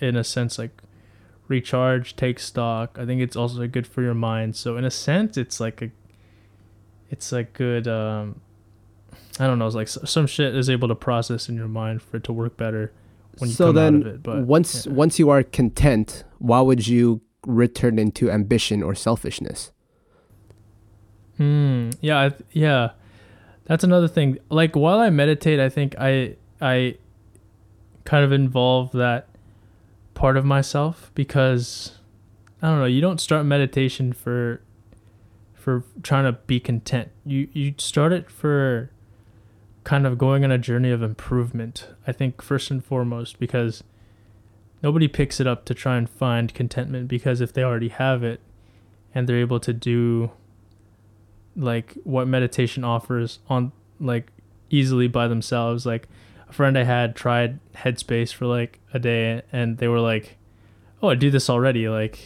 in a sense, like, recharge, take stock. I think it's also good for your mind. So in a sense, it's like a, it's like good, um, I don't know, it's like some shit is able to process in your mind for it to work better when you so come then out of it. But once, yeah. once you are content, why would you return into ambition or selfishness? Hmm. Yeah. Yeah. That's another thing. Like while I meditate, I think I, I kind of involve that part of myself, because I don't know, you don't start meditation for for trying to be content. You you start it for kind of going on a journey of improvement, I think, first and foremost, because nobody picks it up to try and find contentment, because if they already have it and they're able to do like what meditation offers on like easily by themselves, like a friend I had tried Headspace for like a day, and they were like, "Oh, I do this already, like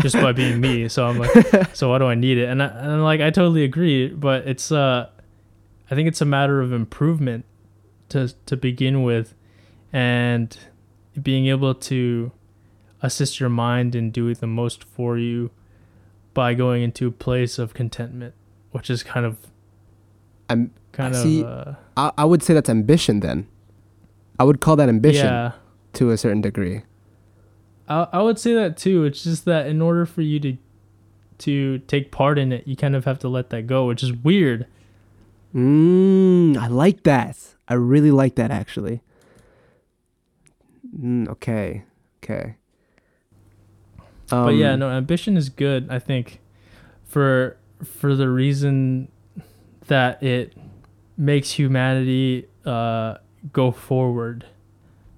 just by being me." So I'm like, "So why do I need it?" And I, and like I totally agree, but it's uh, I think it's a matter of improvement to to begin with, and being able to assist your mind in doing the most for you by going into a place of contentment, which is kind of, I'm kind see, of. Uh, I I would say that's ambition then. I would call that ambition yeah. to a certain degree. I I would say that too. It's just that in order for you to to take part in it, you kind of have to let that go, which is weird. Mm, I like that. I really like that, actually. Mm, okay. Okay. Um, but yeah, no, ambition is good, I think, for for the reason that it makes humanity uh, go forward,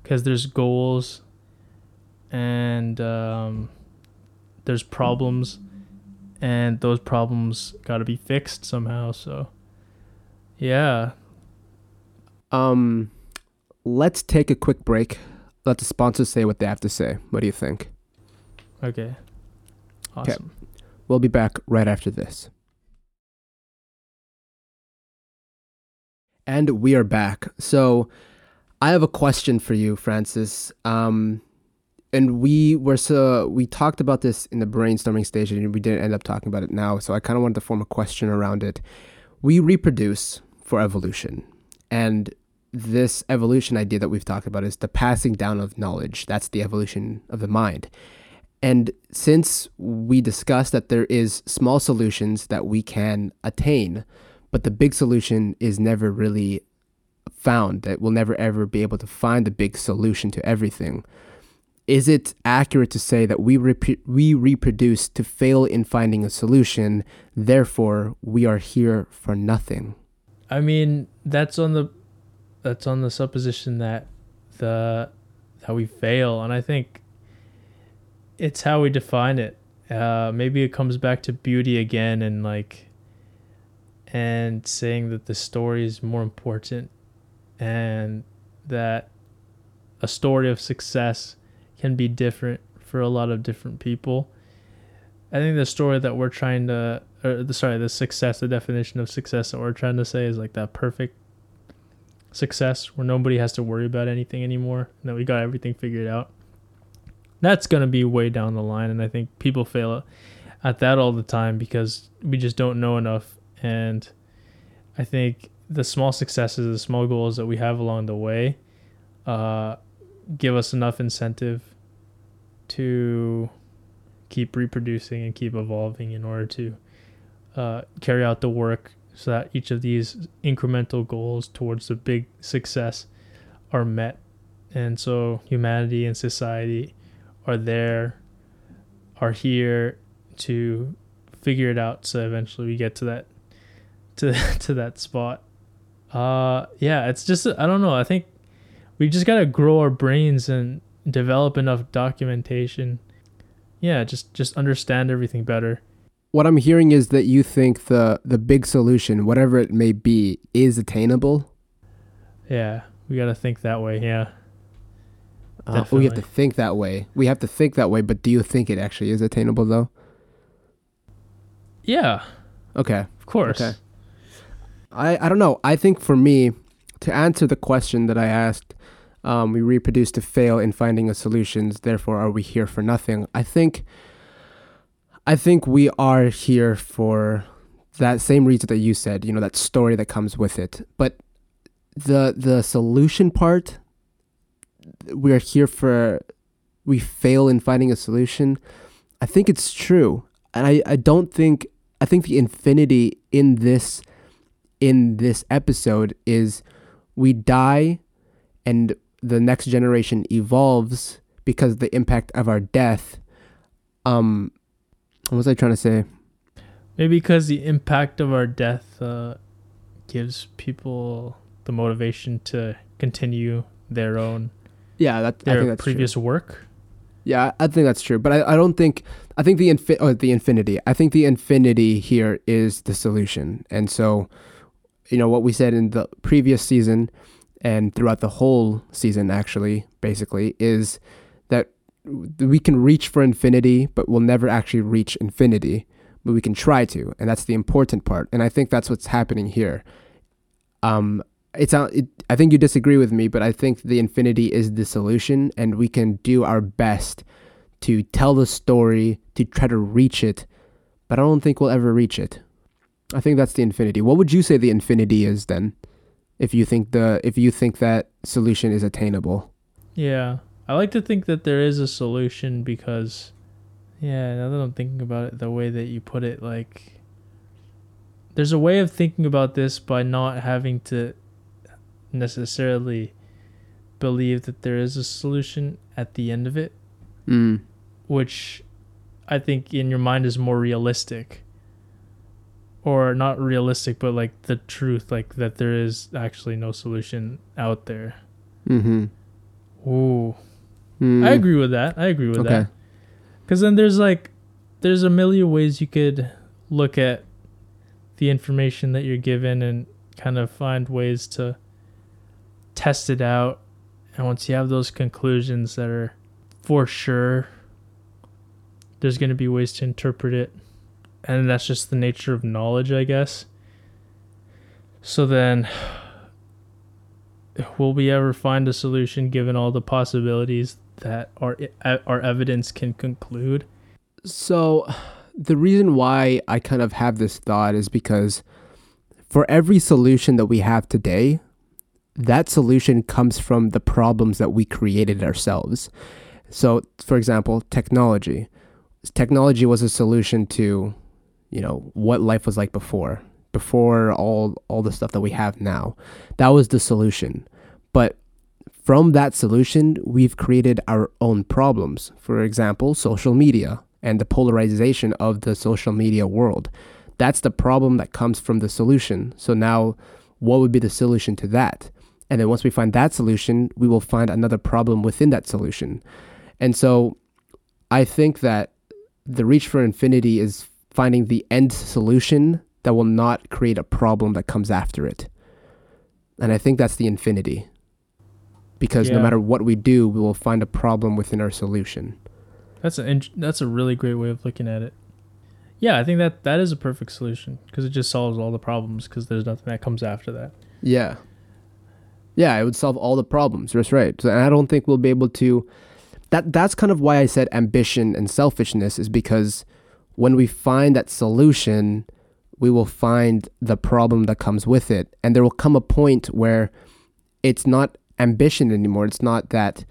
because there's goals and um, there's problems, and those problems got to be fixed somehow. So, yeah. Um, let's take a quick break. Let the sponsors say what they have to say. What do you think? Okay. Awesome. Okay. We'll be back right after this. And we are back. So I have a question for you, Francis. Um, and we were so we talked about this in the brainstorming stage, and we didn't end up talking about it now. So I kind of wanted to form a question around it. We reproduce for evolution, and this evolution idea that we've talked about is the passing down of knowledge. That's the evolution of the mind. And since we discussed that there is small solutions that we can attain, but the big solution is never really found, that we'll never ever be able to find the big solution to everything, is it accurate to say that we rep- we reproduce to fail in finding a solution, therefore we are here for nothing? I mean, that's on the that's on the supposition that the that we fail, and I think it's how we define it. Uh, maybe it comes back to beauty again, and like, and saying that the story is more important, and that a story of success can be different for a lot of different people. I think the story that we're trying to, or the, sorry, the success, the definition of success that we're trying to say is like that perfect success where nobody has to worry about anything anymore, and that we got everything figured out. That's going to be way down the line, and I think people fail at that all the time because we just don't know enough. And I think the small successes, the small goals that we have along the way uh, give us enough incentive to keep reproducing and keep evolving in order to uh, carry out the work so that each of these incremental goals towards the big success are met. And so humanity and society are there, are here to figure it out, so eventually we get to that to to that spot. Uh yeah, it's just, I don't know, I think we just gotta grow our brains and develop enough documentation. Yeah, just just understand everything better. What I'm hearing is that you think the the big solution, whatever it may be, is attainable. Yeah, we gotta think that way. Yeah. Uh, we have to think that way. We have to think that way, but do you think it actually is attainable, though? Yeah. Okay. Of course. Okay. I, I don't know. I think for me, to answer the question that I asked, um, we reproduce to fail in finding a solution, therefore are we here for nothing? I think, I think we are here for that same reason that you said, you know, that story that comes with it. But the the solution part... we're here for, we fail in finding a solution. I think it's true. And I, I don't think, I think the infinity in this, in this episode is we die and the next generation evolves because of the impact of our death. Um, what was I trying to say? Maybe because the impact of our death uh, gives people the motivation to continue their own. Yeah, that, their I think that's previous true. work. Yeah, I think that's true. But I, I don't think, I think the infi- oh, the infinity, I think the infinity here is the solution. And so, you know, what we said in the previous season and throughout the whole season, actually, basically, is that we can reach for infinity, but we'll never actually reach infinity, but we can try to. And that's the important part. And I think that's what's happening here. Um, It's it, I think you disagree with me, but I think the infinity is the solution, and we can do our best to tell the story, to try to reach it, but I don't think we'll ever reach it. I think that's the infinity. What would you say the infinity is then, if you think the if you think that solution is attainable? Yeah, I like to think that there is a solution because, yeah, now that I'm thinking about it, the way that you put it, like, there's a way of thinking about this by not having to necessarily believe that there is a solution at the end of it, mm. which I think in your mind is more realistic or not realistic, but like the truth, like that there is actually no solution out there. Mm-hmm. Ooh. Mm. I agree with that. I agree with okay. that. Because then there's like, there's a million ways you could look at the information that you're given and kind of find ways to test it out. And once you have those conclusions that are for sure, there's going to be ways to interpret it. And that's just the nature of knowledge, I guess. So then, will we ever find a solution given all the possibilities that our our evidence can conclude? So the reason why I kind of have this thought is because for every solution that we have today, that solution comes from the problems that we created ourselves. So, for example, technology. Technology was a solution to, you know, what life was like before, before all all the stuff that we have now. That was the solution. But from that solution, we've created our own problems. For example, social media and the polarization of the social media world. That's the problem that comes from the solution. So now, what would be the solution to that? And then once we find that solution, we will find another problem within that solution. And so I think that the reach for infinity is finding the end solution that will not create a problem that comes after it. And I think that's the infinity. Because yeah. no matter what we do, we will find a problem within our solution. That's a, that's a really great way of looking at it. Yeah, I think that, that is a perfect solution because it just solves all the problems because there's nothing that comes after that. Yeah. Yeah, it would solve all the problems. That's right. So, and I don't think we'll be able to... That that's kind of why I said ambition and selfishness is because when we find that solution, we will find the problem that comes with it. And there will come a point where it's not ambition anymore. It's not that,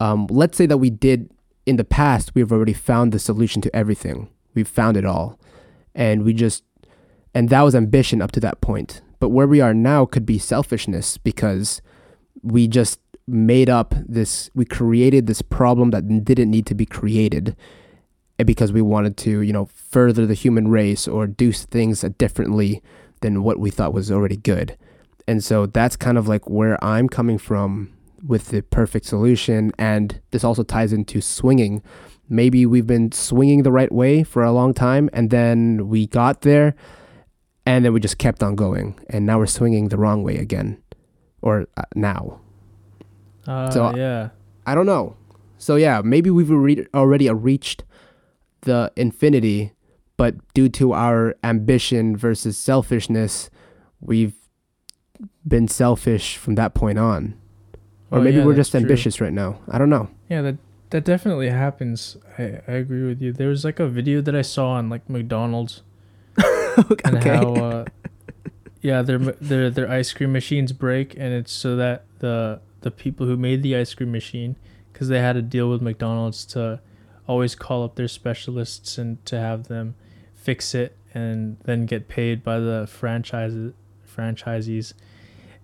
um, let's say that we did in the past, we've already found the solution to everything. We've found it all. And we just, and that was ambition up to that point. But where we are now could be selfishness because we just, made up this, we created this problem that didn't need to be created because we wanted to, you know, further the human race or do things differently than what we thought was already good. And so that's kind of like where I'm coming from with the perfect solution. And this also ties into swinging. Maybe we've been swinging the right way for a long time and then we got there and then we just kept on going. And now we're swinging the wrong way again or uh, now. Uh, so yeah, I, I don't know. So yeah, maybe we've re- already reached the infinity, but due to our ambition versus selfishness, we've been selfish from that point on. Or oh, maybe yeah, we're just ambitious true. right now. I don't know. Yeah, that that definitely happens. I, I agree with you. There was like a video that I saw on like McDonald's. okay. And how, uh, yeah, their their their ice cream machines break, and it's so that the the people who made the ice cream machine, because they had to deal with McDonald's to always call up their specialists and to have them fix it and then get paid by the franchise franchisees.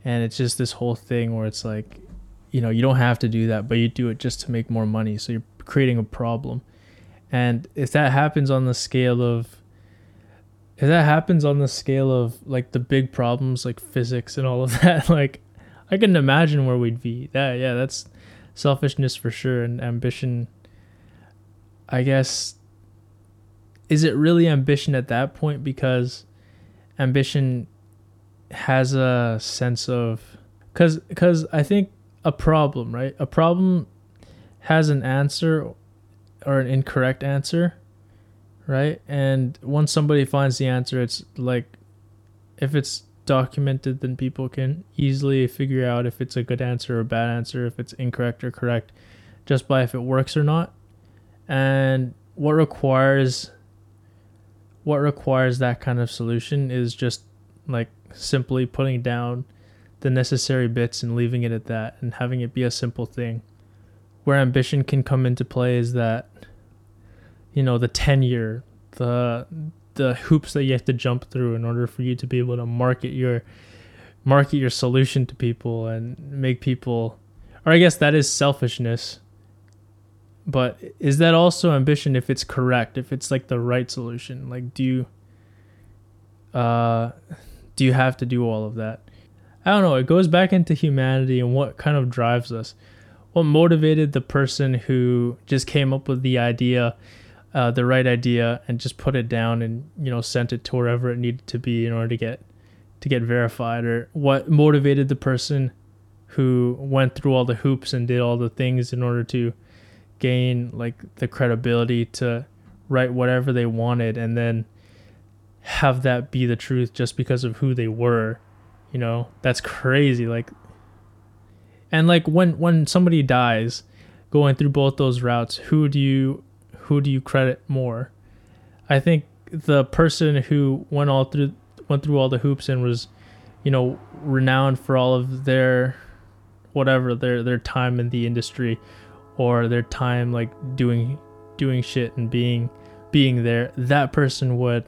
And it's just this whole thing where it's like, you know, you don't have to do that, but you do it just to make more money. So you're creating a problem. And if that happens on the scale of, if that happens on the scale of like the big problems, like physics and all of that, like, I couldn't imagine where we'd be. That, yeah, that's selfishness for sure. And ambition, I guess, is it really ambition at that point? Because ambition has a sense of... Because because I think a problem, right? A problem has an answer or an incorrect answer, right? And once somebody finds the answer, it's like... If it's... documented, then people can easily figure out if it's a good answer or a bad answer, if it's incorrect or correct, just by if it works or not. And what requires what requires that kind of solution is just like simply putting down the necessary bits and leaving it at that and having it be a simple thing. Where ambition can come into play is that, you know, the tenure, the the hoops that you have to jump through in order for you to be able to market your market your solution to people and make people, or I guess that is selfishness. But is that also ambition if it's correct, if it's like the right solution? Like, do you, uh, do you have to do all of that? I don't know. It goes back into humanity and what kind of drives us. What motivated the person who just came up with the idea, uh, the right idea, and just put it down and, you know, sent it to wherever it needed to be in order to get to get verified? Or what motivated the person who went through all the hoops and did all the things in order to gain like the credibility to write whatever they wanted and then have that be the truth just because of who they were? You know, that's crazy. Like, and like when, when somebody dies, going through both those routes, who do you, who do you credit more? I think the person who went all through, went through all the hoops and was, you know, renowned for all of their, whatever, their, their time in the industry or their time, like doing, doing shit and being, being there, that person would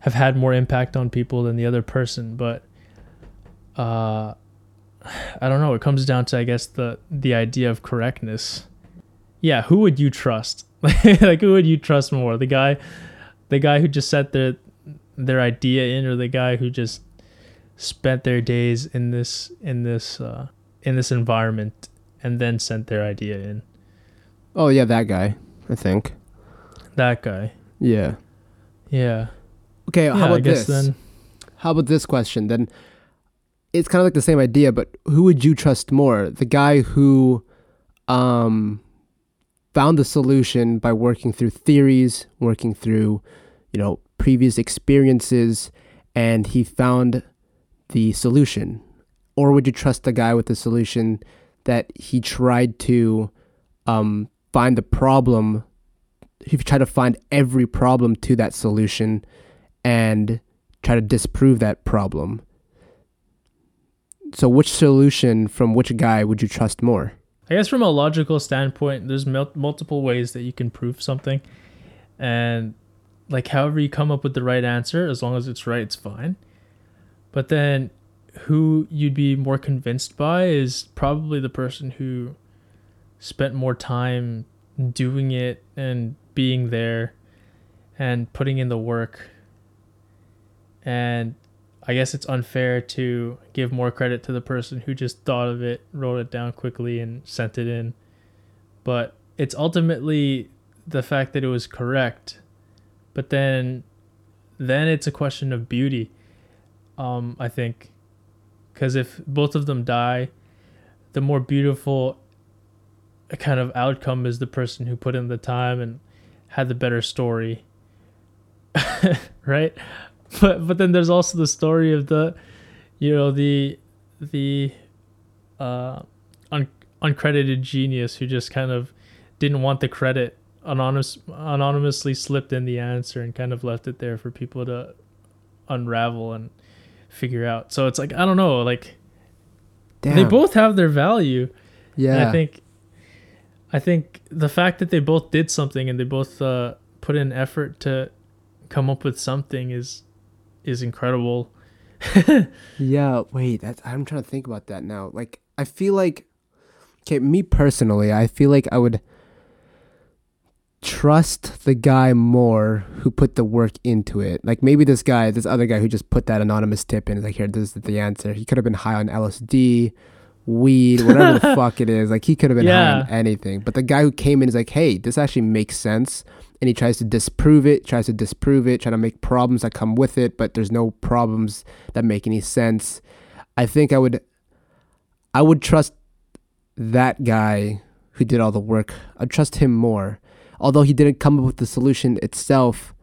have had more impact on people than the other person. But, uh, I don't know. It comes down to, I guess, the, the idea of correctness. Yeah. Who would you trust? Like, who would you trust more? The guy, the guy who just set their, their idea in, or the guy who just spent their days in this, in this, uh, in this environment and then sent their idea in? Oh yeah. That guy, I think. That guy. Yeah. Yeah. Okay. Yeah, how about I guess this? Then, how about this question then? It's kind of like the same idea, but who would you trust more? The guy who um, found the solution by working through theories, working through, you know, previous experiences, and he found the solution? Or would you trust the guy with the solution that he tried to um, find the problem? He tried to find every problem to that solution and try to disprove that problem. So which solution from which guy would you trust more? I guess from a logical standpoint, there's mul- multiple ways that you can prove something. And like however you come up with the right answer, as long as it's right, it's fine. But then who you'd be more convinced by is probably the person who spent more time doing it and being there and putting in the work. And I guess it's unfair to give more credit to the person who just thought of it, wrote it down quickly, and sent it in. But it's ultimately the fact that it was correct. But then then it's a question of beauty, um, I think. Because if both of them die, the more beautiful kind of outcome is the person who put in the time and had the better story. Right? But but then there's also the story of the, you know, the the uh, un- uncredited genius who just kind of didn't want the credit, anonymous anonymously slipped in the answer and kind of left it there for people to unravel and figure out. So it's like, I don't know, like, damn, they both have their value. Yeah. And I think I think the fact that they both did something and they both uh, put in effort to come up with something is. is incredible. Yeah, wait, that's, I'm trying to think about that now. Like, I feel like, okay, me personally, I feel like I would trust the guy more who put the work into it. Like, maybe this guy, this other guy who just put that anonymous tip in, like, here, this is the answer. He could have been high on L S D, weed, whatever the fuck it is. Like, he could have been yeah. high on anything. But the guy who came in is like, hey, this actually makes sense. And he tries to disprove it, tries to disprove it, trying to make problems that come with it, but there's no problems that make any sense. I think I would, I would trust that guy who did all the work. I'd trust him more. Although he didn't come up with the solution itself,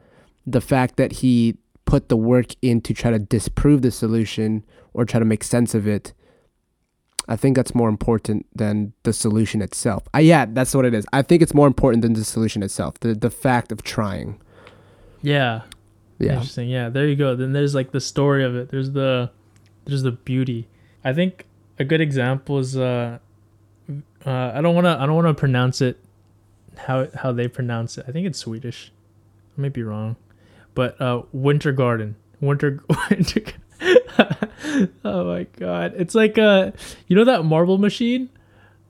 the fact that he put the work in to try to disprove the solution or try to make sense of it, I think that's more important than the solution itself. I, yeah, that's what it is. I think it's more important than the solution itself. The the fact of trying. Yeah. Yeah. Interesting. Yeah. There you go. Then there's like the story of it. There's the there's the beauty. I think a good example is uh, uh I don't wanna I don't wanna pronounce it how how they pronounce it. I think it's Swedish. I might be wrong, but uh, Winter Garden. Winter Winter. Oh my god, it's like uh you know that marble machine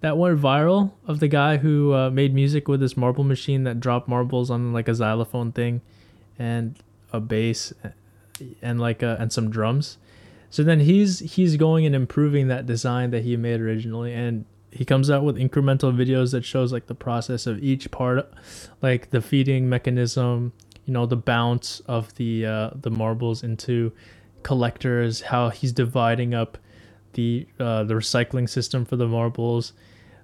that went viral of the guy who uh, made music with this marble machine that dropped marbles on like a xylophone thing and a bass, and like uh, and some drums. So then he's he's going and improving that design that he made originally, and he comes out with incremental videos that shows like the process of each part, like the feeding mechanism, you know, the bounce of the uh, the marbles into collectors, how he's dividing up the uh, the recycling system for the marbles,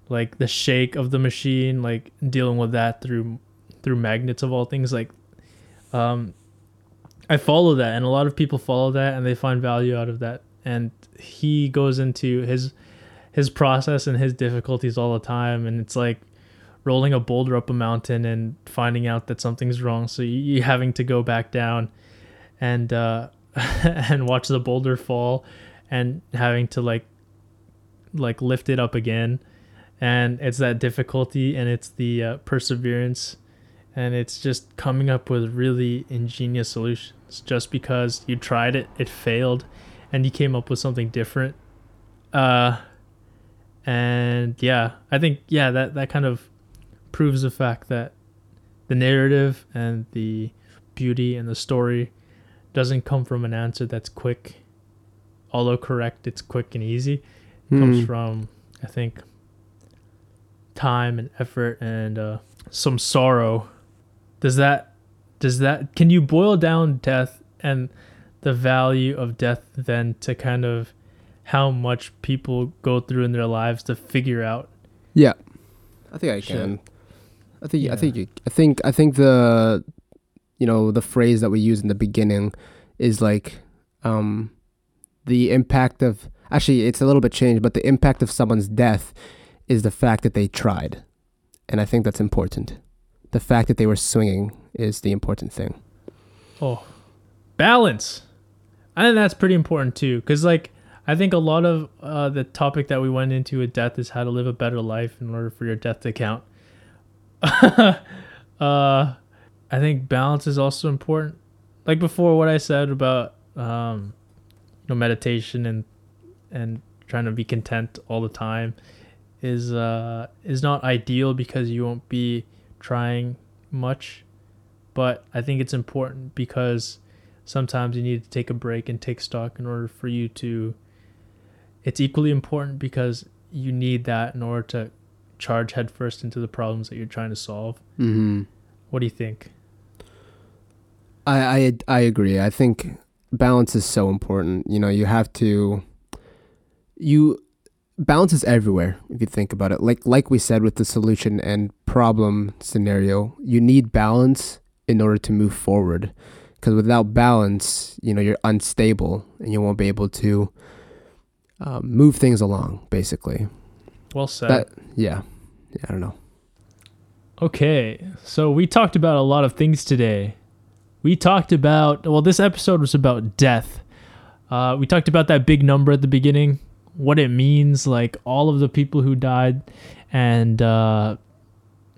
like the shake of the machine, like dealing with that through through magnets of all things. Like um I follow that, and a lot of people follow that and they find value out of that, and he goes into his his process and his difficulties all the time, and it's like rolling a boulder up a mountain and finding out that something's wrong, so you having to go back down and uh and watch the boulder fall and having to like like lift it up again. And it's that difficulty, and it's the uh, perseverance, and it's just coming up with really ingenious solutions. Just because you tried it, it failed, and you came up with something different. Uh, and yeah, I think, yeah, that, that kind of proves the fact that the narrative and the beauty and the story doesn't come from an answer that's quick. Although correct, it's quick and easy. It mm. comes from, I think, time and effort and uh some sorrow. Does that does that can you boil down death and the value of death then to kind of how much people go through in their lives to figure out? Yeah, I think I shit. can I think yeah. I think you, I think I think the you know the phrase that we use in the beginning is like um the impact of, actually it's a little bit changed, but the impact of someone's death is the fact that they tried. And I think that's important. The fact that they were swinging is the important thing. Oh, balance. I think that's pretty important too. Because like, I think a lot of uh, the topic that we went into with death is how to live a better life in order for your death to count. uh, I think balance is also important. Like before, what I said about um, you know, meditation and and trying to be content all the time is uh is not ideal because you won't be trying much, but I think it's important because sometimes you need to take a break and take stock in order for you to, it's equally important because you need that in order to charge headfirst into the problems that you're trying to solve. Mm-hmm. What do you think? I, I I agree. I think balance is so important. You know, you have to you balance is everywhere if you think about it. Like like we said with the solution and problem scenario, you need balance in order to move forward. Because without balance, you know, you're unstable and you won't be able to uh, move things along, basically. Well said. That, yeah. yeah. I don't know. Okay. So we talked about a lot of things today. We talked about, well, this episode was about death. Uh, we talked about that big number at the beginning, what it means, like all of the people who died, and uh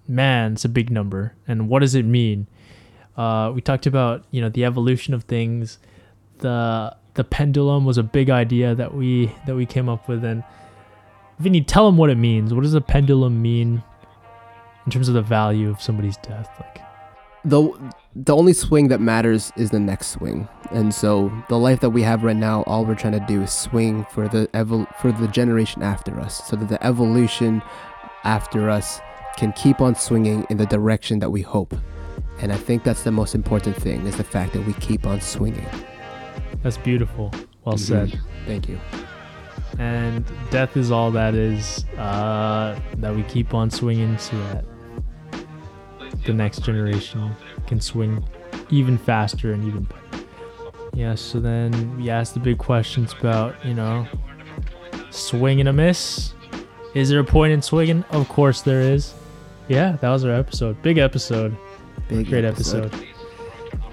man, it's a big number, and what does it mean? Uh we talked about, you know, the evolution of things. The the pendulum was a big idea that we that we came up with. And Vinny, tell them what it means. What does a pendulum mean in terms of the value of somebody's death? Like the the only swing that matters is the next swing, and so the life that we have right now, all we're trying to do is swing for the evol- for the generation after us, so that the evolution after us can keep on swinging in the direction that we hope. And I think that's the most important thing, is the fact that we keep on swinging. That's beautiful. Well mm-hmm. said. Thank you. And death is all that is, uh that we keep on swinging so that the next generation can swing even faster and even better. Yeah, so then we asked the big questions about, you know, swing and a miss. Is there a point in swinging? Of course there is. Yeah, that was our episode. Big episode. Big Great episode. episode.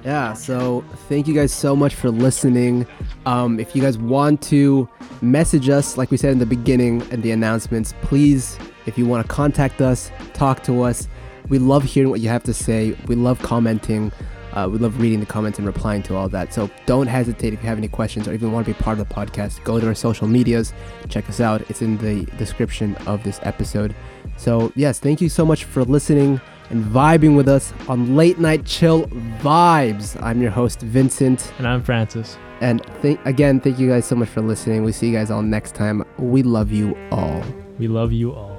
Yeah, so thank you guys so much for listening. Um, if you guys want to message us, like we said in the beginning and the announcements, please, if you want to contact us, talk to us. We love hearing what you have to say. We love commenting. Uh, we love reading the comments and replying to all that. So don't hesitate if you have any questions or even want to be part of the podcast. Go to our social medias. Check us out. It's in the description of this episode. So yes, thank you so much for listening. and vibing with us on Late Night Chill Vibes. I'm your host, Vincent. And I'm Francis. And th- again, thank you guys so much for listening. We'll see you guys all next time. We love you all. We love you all.